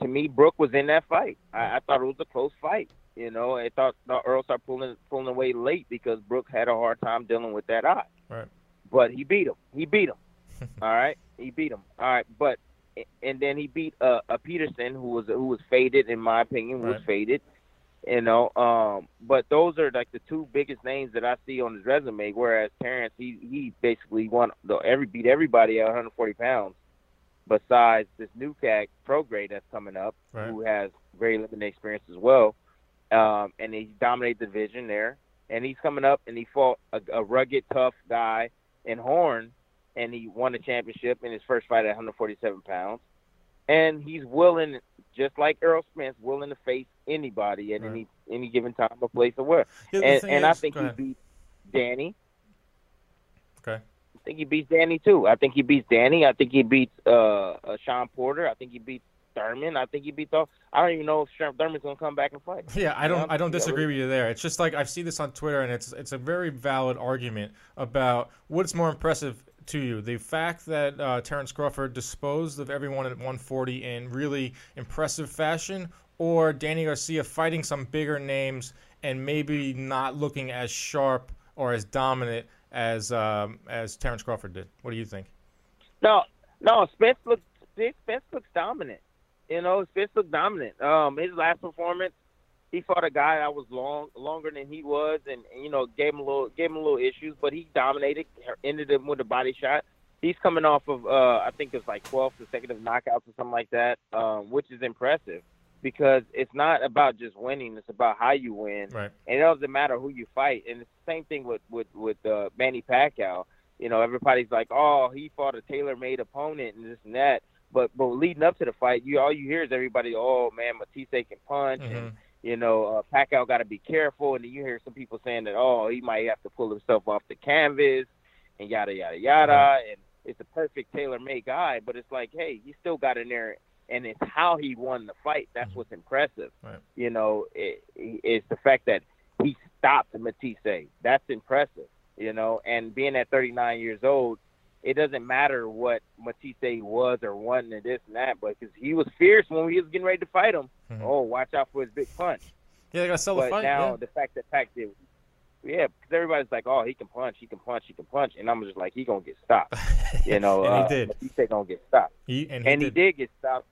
to me, Brook was in that fight. I, I thought it was a close fight. You know, I thought, thought Errol started pulling pulling away late because Brook had a hard time dealing with that eye. Right. But he beat him. He beat him. All right, he beat him. All right, but and then he beat uh, a Peterson who was who was faded, in my opinion, was right. faded. You know, um, but those are like the two biggest names that I see on his resume. Whereas Terence, he he basically won the every beat everybody at one forty pounds, besides this new cat pro grade that's coming up, right. who has very limited experience as well, um, and he dominated the division there. And he's coming up, and he fought a, a rugged, tough guy in Horn, and he won the championship in his first fight at one forty-seven pounds. And he's willing, just like Errol Spence, willing to face anybody at right. any any given time or place or where. Yeah, and and is, I think he ahead. beats Danny. Okay. I think he beats Danny, too. I think he beats Danny. I think he beats uh, uh, Sean Porter. I think he beats Thurman. I think he beats all. I don't even know if Sean Thurman's going to come back and fight. Yeah, I don't I don't disagree with you there. It's just like I've seen this on Twitter, and it's it's a very valid argument about what's more impressive – to you, the fact that uh, Terence Crawford disposed of everyone at one forty in really impressive fashion, or Danny Garcia fighting some bigger names and maybe not looking as sharp or as dominant as um, as Terence Crawford did. What do you think? No, no, Spence looks Spence looks dominant. You know, Spence looked dominant. Um, his last performance, he fought a guy that was long, longer than he was, and, and you know, gave him a little, gave him a little issues. But he dominated, ended him with a body shot. He's coming off of, uh, I think it's like twelve consecutive knockouts or something like that, um, which is impressive because it's not about just winning; it's about how you win, right. and it doesn't matter who you fight. And it's the same thing with with with uh, Manny Pacquiao. You know, everybody's like, "Oh, he fought a tailor-made opponent and this and that," but but leading up to the fight, you all you hear is everybody, "Oh man, Matisse can punch." Mm-hmm. and You know, uh, Pacquiao got to be careful. And then you hear some people saying that, oh, he might have to pull himself off the canvas and yada, yada, yada. Mm-hmm. And it's a perfect tailor-made guy. But it's like, hey, he still got in there. And it's how he won the fight. That's mm-hmm. what's impressive. Right. You know, it, it's the fact that he stopped Matisse. That's impressive, you know. And being at thirty-nine years old, it doesn't matter what Matisse was or wasn't and this and that, but because he was fierce when he was getting ready to fight him. Mm-hmm. Oh, watch out for his big punch. Yeah, they got to sell the fight. But now yeah. the fact that Pac did, yeah, because everybody's like, oh, he can punch, he can punch, he can punch, and I'm just like, he gonna get stopped, you know. and uh, he did. Matisse gonna get stopped. He and he, and he did. did get stopped.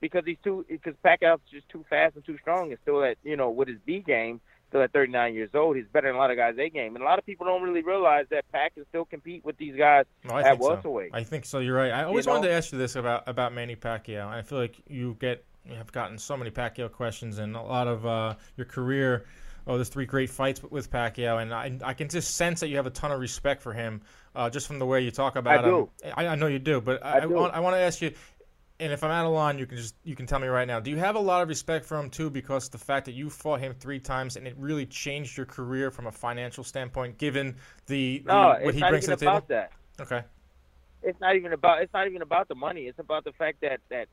Because he's too, because Pacquiao's just too fast and too strong, and still at, you know, with his B game, still at thirty-nine years old, he's better than a lot of guys' A game. And a lot of people don't really realize that Pac can still compete with these guys no, I at welterweight. So. I think so. You're right. I always you wanted know? to ask you this about, about Manny Pacquiao. I feel like you get you have gotten so many Pacquiao questions and a lot of uh, your career. Oh, there's three great fights with Pacquiao, and I, I can just sense that you have a ton of respect for him uh, just from the way you talk about I him. Do. I, I know you do, but I, I, do. I, want, I want to ask you. And if I'm out of line, you can just you can tell me right now. Do you have a lot of respect for him too, because the fact that you fought him three times and it really changed your career from a financial standpoint, given the, no, the what he brings to the table? No, it's not even about that. Okay. It's not even about it's not even about the money. It's about the fact that, that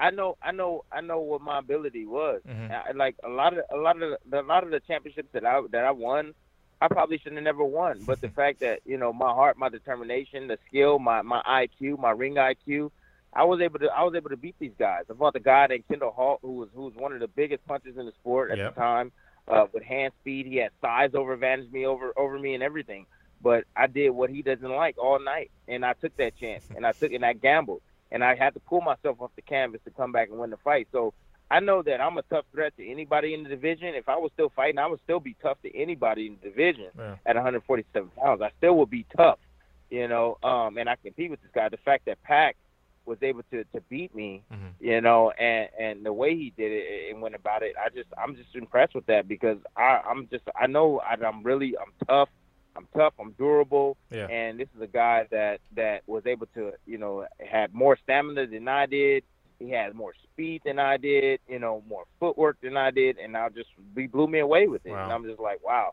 I know I know I know what my ability was. Mm-hmm. I, like a lot of a lot of the, a lot of the championships that I that I won, I probably shouldn't have never won. But the fact that, you know, my heart, my determination, the skill, my my I Q, my ring I Q. I was able to I was able to beat these guys. I fought the guy named Kendall Holt, who was who was one of the biggest punchers in the sport at yep. the time, uh, with hand speed. He had size over advantage me over over me and everything. But I did what he doesn't like all night, and I took that chance, and I took and I gambled, and I had to pull myself off the canvas to come back and win the fight. So I know that I'm a tough threat to anybody in the division. If I was still fighting, I would still be tough to anybody in the division yeah. at one forty-seven pounds. I still would be tough, you know. Um, and I compete with this guy. The fact that Pac was able to, to beat me, mm-hmm. you know, and, and the way he did it and went about it, I just I'm just impressed with that because I, I'm just I know I, I'm really I'm tough, I'm tough, I'm durable, yeah. and this is a guy that, that was able to, you know, had more stamina than I did, he had more speed than I did, you know, more footwork than I did, and I just he blew me away with it, wow. and I'm just like, wow,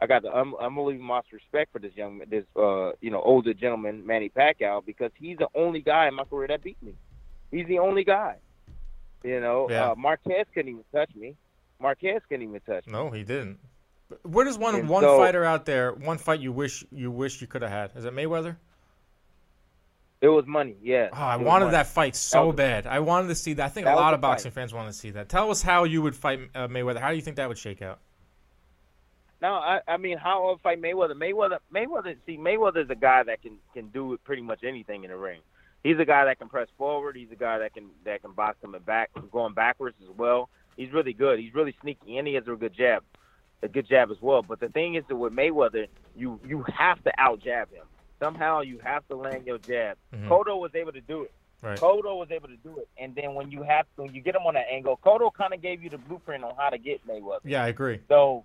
I got the un- unbelievable amount of respect for this young, this uh, you know, older gentleman, Manny Pacquiao, because he's the only guy in my career that beat me. He's the only guy. You know, yeah. uh, Marquez couldn't even touch me. Marquez couldn't even touch me. No, he didn't. What is one and one so, fighter out there? One fight you wish you wish you could have had? Is it Mayweather? It was money. Yeah. Oh, I wanted money. that fight so that bad. I wanted to see that. I think that a lot of boxing fight. fans want to see that. Tell us how you would fight uh, Mayweather. How do you think that would shake out? No, I, I mean, how I'll fight Mayweather. Mayweather, Mayweather. See, Mayweather's a guy that can, can do pretty much anything in the ring. He's a guy that can press forward. He's a guy that can that can box him and back, going backwards as well. He's really good. He's really sneaky, and he has a good jab, a good jab as well. But the thing is that with Mayweather, you you have to out jab him somehow. You have to land your jab. Mm-hmm. Cotto was able to do it. Right. Cotto was able to do it, and then when you have to, when you get him on that angle, Cotto kind of gave you the blueprint on how to get Mayweather. Yeah, I agree. So.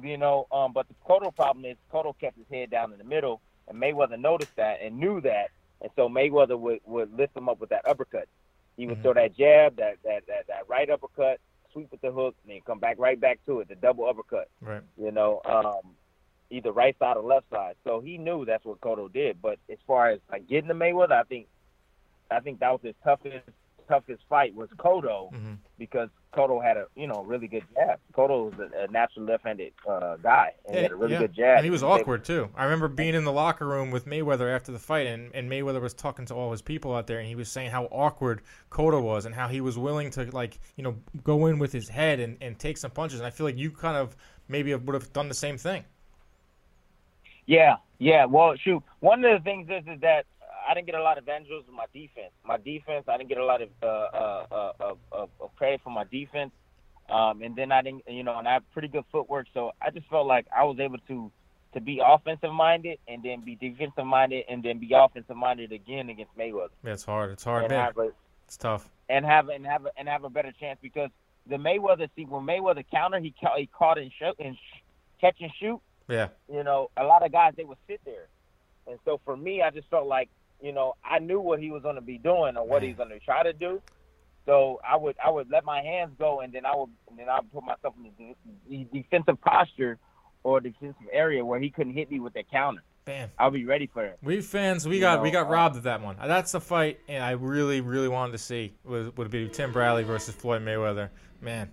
You know, um, but the Cotto problem is Cotto kept his head down in the middle, and Mayweather noticed that and knew that, and so Mayweather would, would lift him up with that uppercut. He would mm-hmm. throw that jab, that, that, that, that right uppercut, sweep with the hook, and then come back right back to it, the double uppercut. Right. You know, um, either right side or left side. So he knew that's what Cotto did. But as far as like getting to Mayweather, I think, I think that was his toughest. toughest fight was Cotto mm-hmm. because Cotto had a you know really good jab. Cotto was a, a natural left-handed uh, guy and, and he had a really yeah. good jab. And he was awkward too. I remember being in the locker room with Mayweather after the fight, and, and Mayweather was talking to all his people out there, and he was saying how awkward Cotto was and how he was willing to like you know go in with his head and, and take some punches. And I feel like you kind of maybe would have done the same thing. Yeah, yeah. Well, shoot. One of the things is is that. I didn't get a lot of advantages with my defense. My defense, I didn't get a lot of uh, uh, uh, uh, uh, credit for my defense. Um, and then I didn't, you know, and I have pretty good footwork. So I just felt like I was able to, to be offensive-minded and then be defensive-minded and then be offensive-minded again against Mayweather. Yeah, it's hard. It's hard, and man. A, it's tough. And have, and, have a, and have a better chance because the Mayweather, see, when Mayweather countered, he, ca- he caught and, sh- and sh- catch and shoot. Yeah. You know, a lot of guys, they would sit there. And so for me, I just felt like, you know, I knew what he was going to be doing or what he's going to try to do. So I would I would let my hands go, and then I would and then I would put myself in the defensive posture or defensive area where he couldn't hit me with the counter. Damn. I'll be ready for it. We fans, we you got know, we got uh, robbed of that one. That's the fight, and I really really wanted to see would would be Tim Bradley versus Floyd Mayweather. Man.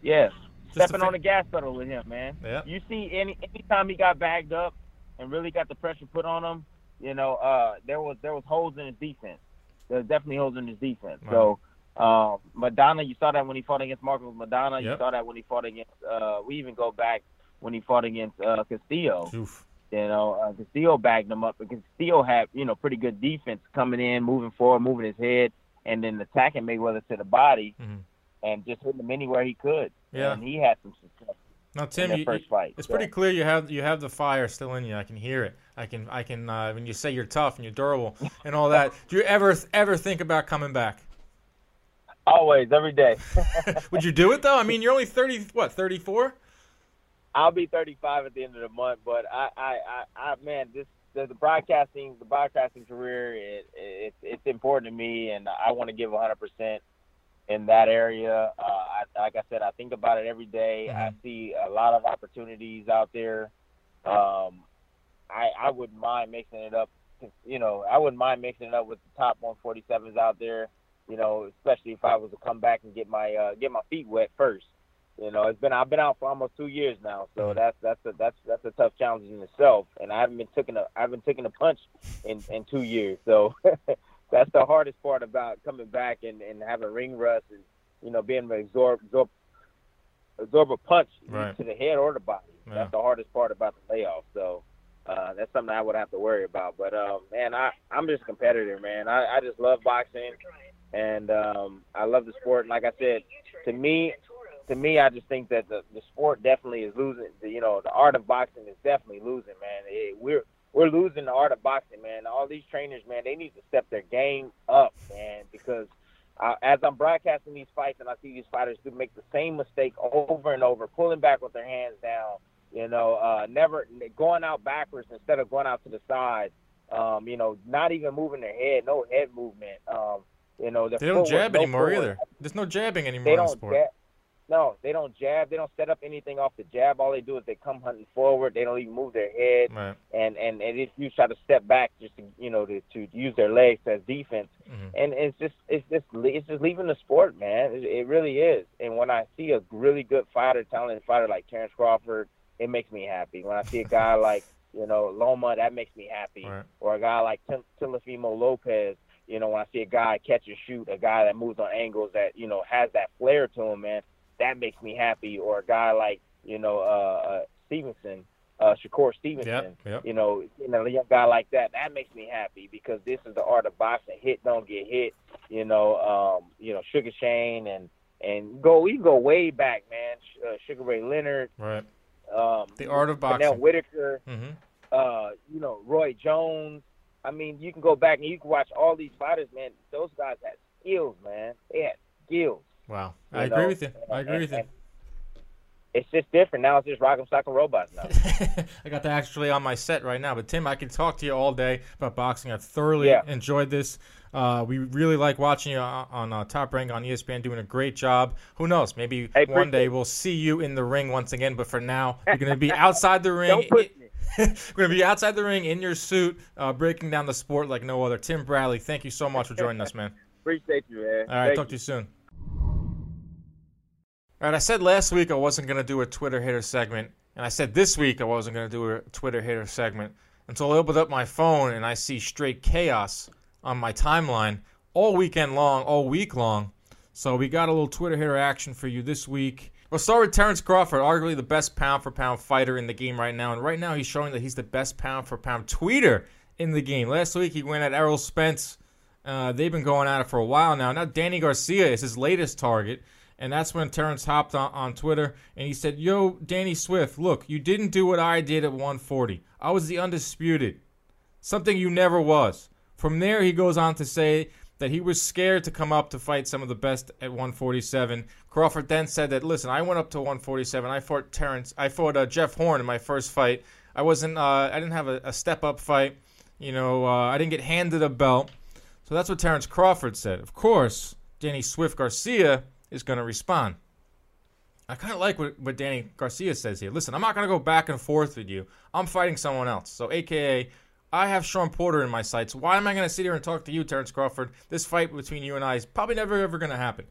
Yes. Yeah. stepping on the gas pedal with him, man. Yeah. You see, any anytime he got bagged up and really got the pressure put on him, you know, uh, there was there was holes in his defense. There was definitely holes in his defense. Right. So, uh, Madonna, you saw that when he fought against Marcos Madonna. Yep. You saw that when he fought against. Uh, we even go back when he fought against uh, Castillo. Oof. You know, uh, Castillo bagged him up because Castillo had, you know, pretty good defense coming in, moving forward, moving his head, and then attacking Mayweather to the body, mm-hmm. and just hitting him anywhere he could. Yeah. And he had some success. Now, Tim, you, first fight, it's so. pretty clear you have you have the fire still in you. I can hear it. I can I can uh, when you say you're tough and you're durable and all that. Do you ever ever think about coming back? Always, every day. Would you do it though? I mean, you're only thirty. What, thirty-four? I'll be thirty-five at the end of the month, but I, I, I, I man, this the, the broadcasting, the broadcasting career, it, it, it's important to me, and I want to give one hundred percent in that area. Uh, I, like I said, I think about it every day. Mm-hmm. I see a lot of opportunities out there. Um, I, I wouldn't mind mixing it up, you know. I wouldn't mind mixing it up with the top one forty-sevens out there, you know, especially if I was to come back and get my uh, get my feet wet first. You know, it's been I've been out for almost two years now, so that's that's a that's that's a tough challenge in itself. And I haven't been taking a I've been taking a punch in, in two years, so that's the hardest part about coming back and, and having ring rust and, you know, being able to absorb absorb, absorb a punch right. to the head or the body. Yeah. That's the hardest part about the layoff. So uh, that's something I would have to worry about. But um, man, I I'm just a competitor, man. I, I just love boxing, and um, I love the sport. And like I said, to me. To me, I just think that the, the sport definitely is losing. The, you know, the art of boxing is definitely losing, man. It, we're we're losing the art of boxing, man. All these trainers, man, they need to step their game up, man. Because I, as I'm broadcasting these fights and I see these fighters do make the same mistake over and over, pulling back with their hands down, you know, uh, never going out backwards instead of going out to the side, um, you know, not even moving their head, no head movement. Um, you know, they don't jab anymore either. There's no jabbing anymore in the sport. No, they don't jab. They don't set up anything off the jab. All they do is they come hunting forward. They don't even move their head. Right. And, and, and if you try to step back just to, you know, to, to use their legs as defense. Mm-hmm. And it's just it's just, it's just leaving the sport, man. It, it really is. And when I see a really good fighter, talented fighter like Terence Crawford, it makes me happy. When I see a guy like, you know, Loma, that makes me happy. Right. Or a guy like Tim, Teofimo Lopez. You know, when I see a guy catch and shoot, a guy that moves on angles that, you know, has that flair to him, man. That makes me happy. Or a guy like, you know, uh, Stevenson, uh, Shakur Stevenson, yep, yep. you know, you know, a young guy like that, that makes me happy because this is the art of boxing. Hit, don't get hit, you know, um, you know, Sugar Shane and, and go, we can go way back, man. Uh, Sugar Ray Leonard. Right. Um, the art of boxing. Pernell Whitaker, mm-hmm. uh, you know, Roy Jones. I mean, you can go back and you can watch all these fighters, man. Those guys had skills, man. They had skills. Wow. You I know, agree with you. I agree and, with you. It's just different. Now it's just Rock'em Sock'em Robots now. I got that actually on my set right now. But, Tim, I can talk to you all day about boxing. I've thoroughly yeah. enjoyed this. Uh, we really like watching you on, on uh, Top Rank on E S P N, doing a great job. Who knows? Maybe hey, one day we'll see you in the ring once again. But for now, you're going to be outside the ring. Don't push me. We're going to be outside the ring in your suit, uh, breaking down the sport like no other. Tim Bradley, thank you so much for joining us, man. Appreciate you, man. All right, thank talk you. to you soon. All right, I said last week I wasn't going to do a Twitter hitter segment, and I said this week I wasn't going to do a Twitter hitter segment until I opened up my phone and I see straight chaos on my timeline all weekend long, all week long. So we got a little Twitter hitter action for you this week. We'll start with Terence Crawford, arguably the best pound-for-pound fighter in the game right now, and right now he's showing that he's the best pound-for-pound tweeter in the game. Last week he went at Errol Spence. Uh, they've been going at it for a while now. Now Danny Garcia is his latest target. And that's when Terrence hopped on, on Twitter, and he said, yo, Danny Swift, look, you didn't do what I did at one forty. I was the undisputed, something you never was. From there, he goes on to say that he was scared to come up to fight some of the best at one forty-seven. Crawford then said that, listen, I went up to one forty-seven. I fought Terrence. I fought uh, Jeff Horn in my first fight. I wasn't. Uh, I didn't have a, a step-up fight. You know, uh, I didn't get handed a belt. So that's what Terrence Crawford said. Of course, Danny Swift Garcia is going to respond. I kind of like what, what Danny Garcia says here. Listen, I'm not going to go back and forth with you. I'm fighting someone else. So, A K A, I have Sean Porter in my sights. Why am I going to sit here and talk to you, Terrence Crawford? This fight between you and I is probably never, ever going to happen.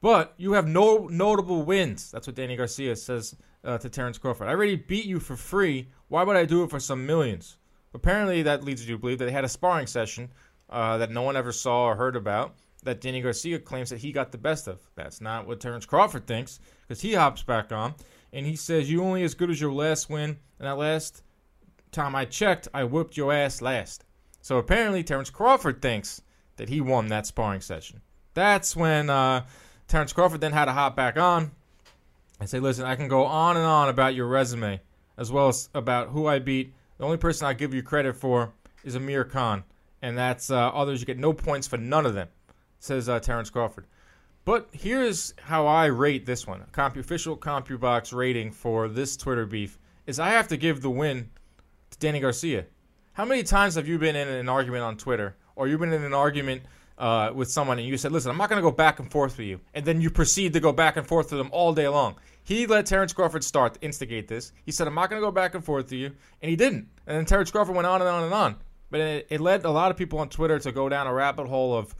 But you have no notable wins. That's what Danny Garcia says uh, to Terence Crawford. I already beat you for free. Why would I do it for some millions? Apparently, that leads you to believe that they had a sparring session uh, that no one ever saw or heard about that Danny Garcia claims that he got the best of. That's not what Terence Crawford thinks, because he hops back on, and he says, you only as good as your last win, and that last time I checked, I whooped your ass last. So apparently, Terence Crawford thinks that he won that sparring session. That's when... Uh, Terence Crawford then had to hop back on and say, listen, I can go on and on about your resume, as well as about who I beat. The only person I give you credit for is Amir Khan, and that's uh, others. You get no points for none of them, says uh, Terence Crawford. But here's how I rate this one. Compu, official CompuBox rating for this Twitter beef is I have to give the win to Danny Garcia. How many times have you been in an argument on Twitter, or you've been in an argument Uh, with someone and you said, listen, I'm not going to go back and forth with you, and then you proceed to go back and forth with them all day long? He let Terence Crawford start to instigate this. He said, I'm not going to go back and forth with you, and he didn't. And then Terence Crawford went on and on and on. But it, it led a lot of people on Twitter to go down a rabbit hole of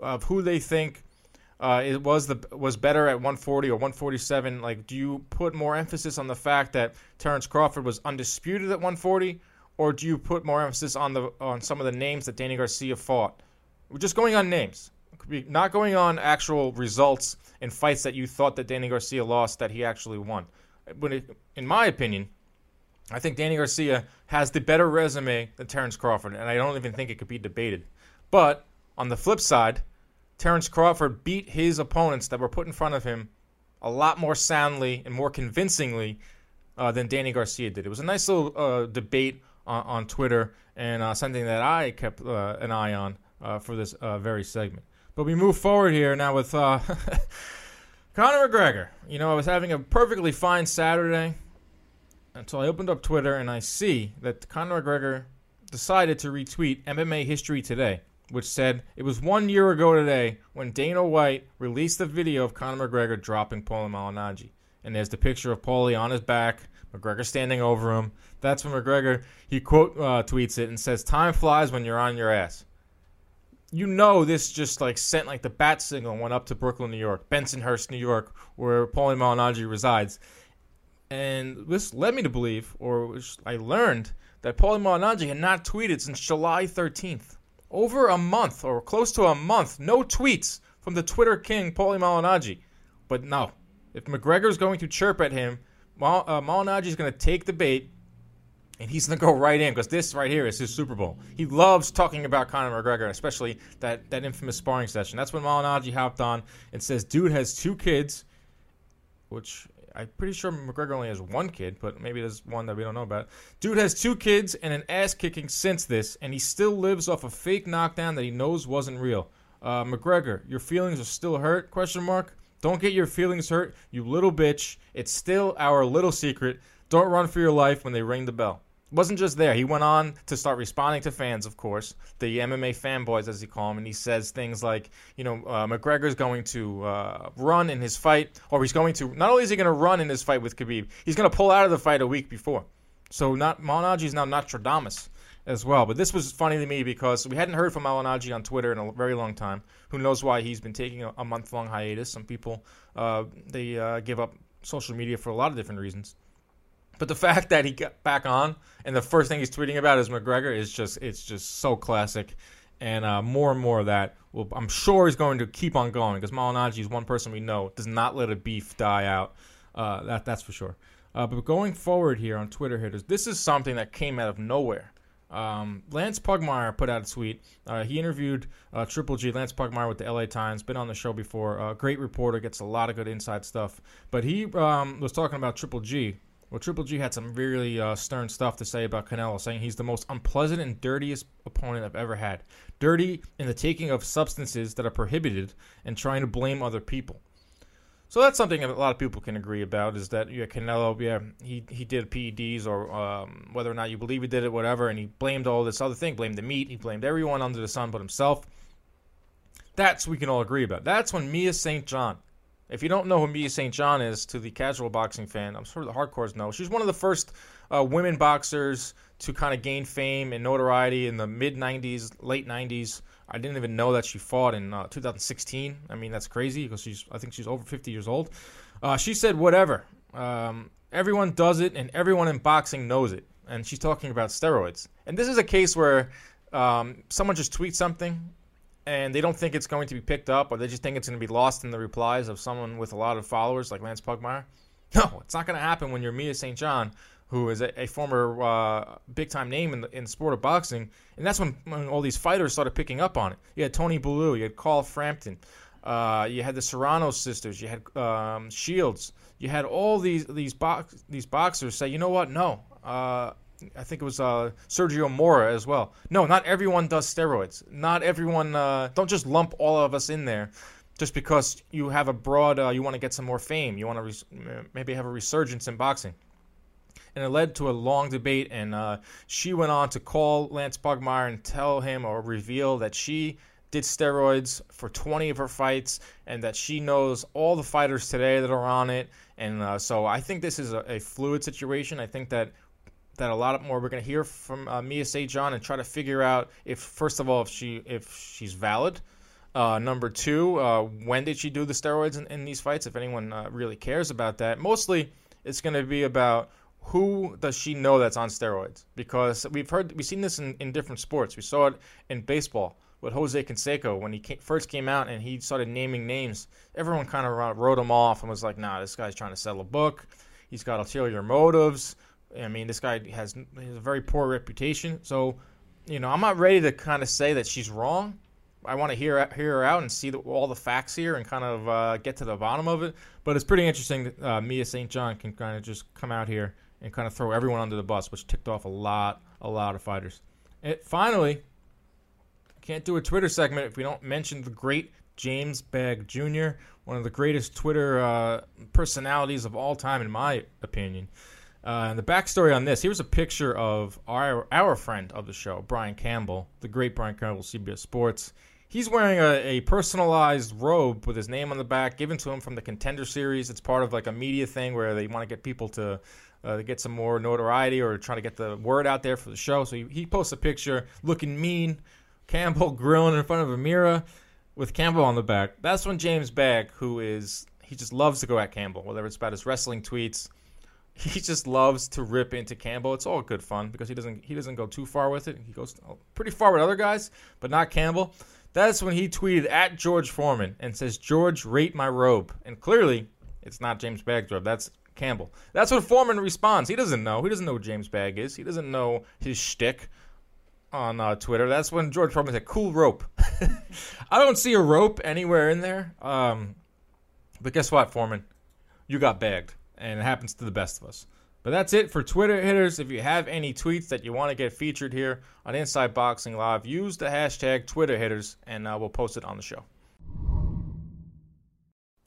of who they think uh, it was the was better at one forty or one forty-seven. Like, do you put more emphasis on the fact that Terence Crawford was undisputed at one forty, or do you put more emphasis on the on some of the names that Danny Garcia fought? We're just going on names, not going on actual results and fights that you thought that Danny Garcia lost that he actually won. But it, in my opinion, I think Danny Garcia has the better resume than Terence Crawford, and I don't even think it could be debated. But on the flip side, Terence Crawford beat his opponents that were put in front of him a lot more soundly and more convincingly uh, than Danny Garcia did. It was a nice little uh, debate on, on Twitter, and uh, something that I kept uh, an eye on. Uh, for this uh, very segment. But we move forward here now with uh, Conor McGregor. You know, I was having a perfectly fine Saturday until I opened up Twitter and I see that Conor McGregor decided to retweet M M A History Today, which said it was one year ago today when Dana White released the video of Conor McGregor dropping Paulie Malignaggi. And there's the picture of Paulie on his back, McGregor standing over him. That's when McGregor, he quote uh, tweets it and says, time flies when you're on your ass. You know, this just like sent like the bat signal and went up to Brooklyn, New York, Bensonhurst, New York, where Paulie Malignaggi resides. And this led me to believe, or I learned, that Paulie Malignaggi had not tweeted since July thirteenth. Over a month, or close to a month, no tweets from the Twitter king, Paulie Malignaggi. But no, if McGregor's going to chirp at him, Mal- uh, Malignaggi's going to take the bait. And he's going to go right in, because this right here is his Super Bowl. He loves talking about Conor McGregor, especially that, that infamous sparring session. That's when Malignaggi hopped on and says, dude has two kids, which I'm pretty sure McGregor only has one kid, but maybe there's one that we don't know about. Dude has two kids and an ass-kicking since this, and he still lives off a fake knockdown that he knows wasn't real. Uh, McGregor, your feelings are still hurt, question mark? Don't get your feelings hurt, you little bitch. It's still our little secret. Don't run for your life when they ring the bell. Wasn't just there. He went on to start responding to fans, of course, the M M A fanboys, as he called them, and he says things like, you know, uh, McGregor's going to uh, run in his fight, or he's going to, not only is he going to run in his fight with Khabib, he's going to pull out of the fight a week before. So not Malignaggi is now Nostradamus as well. But this was funny to me because we hadn't heard from Malignaggi on Twitter in a very long time. Who knows why he's been taking a, a month-long hiatus. Some people, uh, they uh, give up social media for a lot of different reasons. But the fact that he got back on and the first thing he's tweeting about is McGregor is just it's just so classic. And uh, more and more of that, well, I'm sure he's going to keep on going because Malignaggi is one person we know does not let a beef die out. Uh, that that's for sure. Uh, but going forward here on Twitter hitters, this is something that came out of nowhere. Um, Lance Pugmire put out a tweet. Uh, he interviewed uh, Triple G, Lance Pugmire, with the L A Times. Been on the show before. Uh, great reporter, gets a lot of good inside stuff. But he um, was talking about Triple G. Well, Triple G had some really uh, stern stuff to say about Canelo, saying he's the most unpleasant and dirtiest opponent I've ever had. Dirty in the taking of substances that are prohibited and trying to blame other people. So that's something a lot of people can agree about, is that yeah, Canelo, yeah, he, he did P E Ds, or um, whether or not you believe he did it, whatever, and he blamed all this other thing, blamed the meat, he blamed everyone under the sun but himself. That's we can all agree about. That's when Mia Saint John. If you don't know who Mia Saint John is to the casual boxing fan, I'm sure the hardcores know. She's one of the first uh, women boxers to kind of gain fame and notoriety in the mid nineties, late nineties. I didn't even know that she fought in uh, two thousand sixteen. I mean, that's crazy because she's I think she's over fifty years old. Uh, she said whatever. Um, everyone does it, and everyone in boxing knows it. And she's talking about steroids. And this is a case where um, someone just tweets something, and they don't think it's going to be picked up, or they just think it's going to be lost in the replies of someone with a lot of followers like Lance Pugmire. No, it's not going to happen when you're Mia Saint John, who is a, a former uh, big-time name in the, in the sport of boxing. And that's when, when all these fighters started picking up on it. You had Tony Bellew. You had Carl Frampton. Uh, you had the Serrano sisters. You had um, Shields. You had all these these, box, these boxers say, you know what, no. Uh, I think it was uh, Sergio Mora as well. No, not everyone does steroids. Not everyone uh, – don't just lump all of us in there. Just because you have a broad, uh, you want to get some more fame, you want to res- maybe have a resurgence in boxing. And it led to a long debate, and uh, she went on to call Lance Pugmire and tell him or reveal that she did steroids for twenty of her fights and that she knows all the fighters today that are on it. And uh, so I think this is a, a fluid situation. I think that that a lot more we're going to hear from uh, Mia Saint John and try to figure out if, first of all, if she if she's valid. Uh, number two, uh, when did she do the steroids in, in these fights, if anyone uh, really cares about that? Mostly it's going to be about who does she know that's on steroids, because we've heard, we've seen this in, in different sports. We saw it in baseball with Jose Canseco when he came, first came out and he started naming names. Everyone kind of wrote him off and was like, nah, this guy's trying to sell a book. He's got ulterior motives. I mean, this guy has, he has a very poor reputation. So, you know, I'm not ready to kind of say that she's wrong. I want to hear hear her out and see the, all the facts here and kind of uh, get to the bottom of it. But it's pretty interesting that uh, Mia Saint John can kind of just come out here and kind of throw everyone under the bus, which ticked off a lot, a lot of fighters. It, finally, can't do a Twitter segment if we don't mention the great James Bagg Junior, one of the greatest Twitter uh, personalities of all time, in my opinion. Uh, and the backstory on this, here's a picture of our our friend of the show, Brian Campbell, the great Brian Campbell, C B S Sports. He's wearing a, a personalized robe with his name on the back, given to him from the Contender Series. It's part of like a media thing where they want to get people to uh, get some more notoriety or try to get the word out there for the show. So he, he posts a picture looking mean, Campbell grilling in front of a mirror with Campbell on the back. That's when James Bagg, who is, he just loves to go at Campbell, whether it's about his wrestling tweets. He just loves to rip into Campbell. It's all good fun because he doesn't he doesn't go too far with it. He goes pretty far with other guys, but not Campbell. That's when he tweeted at George Foreman and says, "George, rate my robe." And clearly, it's not James Bagg's robe. That's Campbell. That's when Foreman responds. He doesn't know. He doesn't know who James Bagg is. He doesn't know his shtick on uh, Twitter. That's when George Foreman said, "Cool rope." I don't see a rope anywhere in there. Um, but guess what, Foreman? You got bagged. And it happens to the best of us. But that's it for Twitter hitters. If you have any tweets that you want to get featured here on Inside Boxing Live, use the hashtag Twitter hitters, and uh, we'll post it on the show.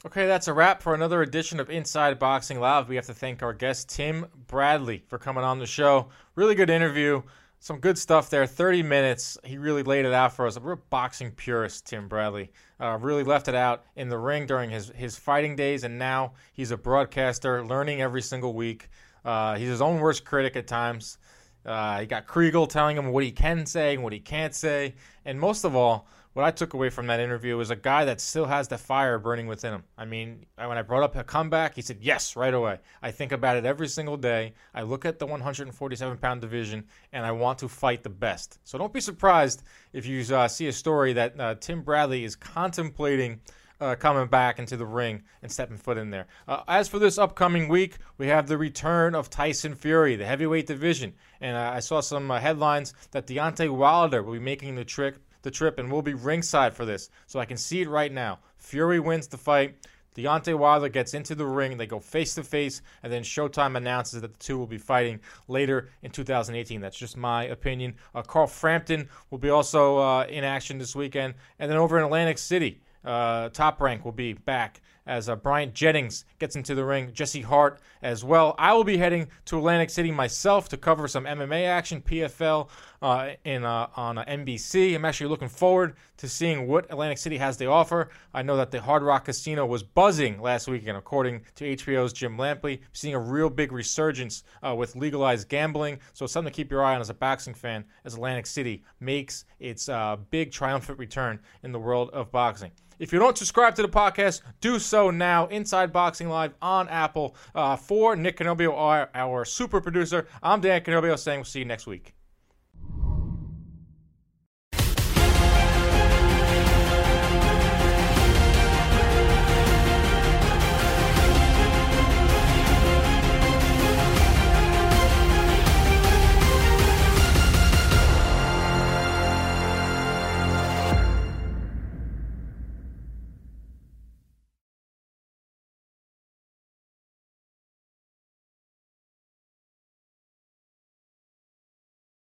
Okay, that's a wrap for another edition of Inside Boxing Live. We have to thank our guest, Tim Bradley, for coming on the show. Really good interview. Some good stuff there, thirty minutes. He really laid it out for us. A real boxing purist, Tim Bradley. Uh, really left it out in the ring during his, his fighting days, and now he's a broadcaster, learning every single week. Uh, he's his own worst critic at times. Uh, he got Kriegel telling him what he can say and what he can't say. And most of all, what I took away from that interview was a guy that still has the fire burning within him. I mean, when I brought up a comeback, he said, yes, right away. I think about it every single day. I look at the one forty-seven pound division, and I want to fight the best. So don't be surprised if you uh, see a story that uh, Tim Bradley is contemplating uh, coming back into the ring and stepping foot in there. Uh, as for this upcoming week, we have the return of Tyson Fury, the heavyweight division. And uh, I saw some uh, headlines that Deontay Wilder will be making the trick. the trip, and we'll be ringside for this. So I can see it right now. Fury wins the fight. Deontay Wilder gets into the ring. They go face-to-face, and then Showtime announces that the two will be fighting later in two thousand eighteen. That's just my opinion. Uh, Carl Frampton will be also uh, in action this weekend. And then over in Atlantic City, uh, Top Rank will be back. as uh, Brian Jennings gets into the ring, Jesse Hart as well. I will be heading to Atlantic City myself to cover some M M A action, P F L uh, in uh, on uh, N B C. I'm actually looking forward to seeing what Atlantic City has to offer. I know that the Hard Rock Casino was buzzing last weekend, according to H B O's Jim Lampley, seeing a real big resurgence uh, with legalized gambling. So it's something to keep your eye on as a boxing fan as Atlantic City makes its uh, big triumphant return in the world of boxing. If you don't subscribe to the podcast, do so now. Inside Boxing Live on Apple. Uh, for Nick Canobbio, our, our super producer, I'm Dan Canobbio saying we'll see you next week.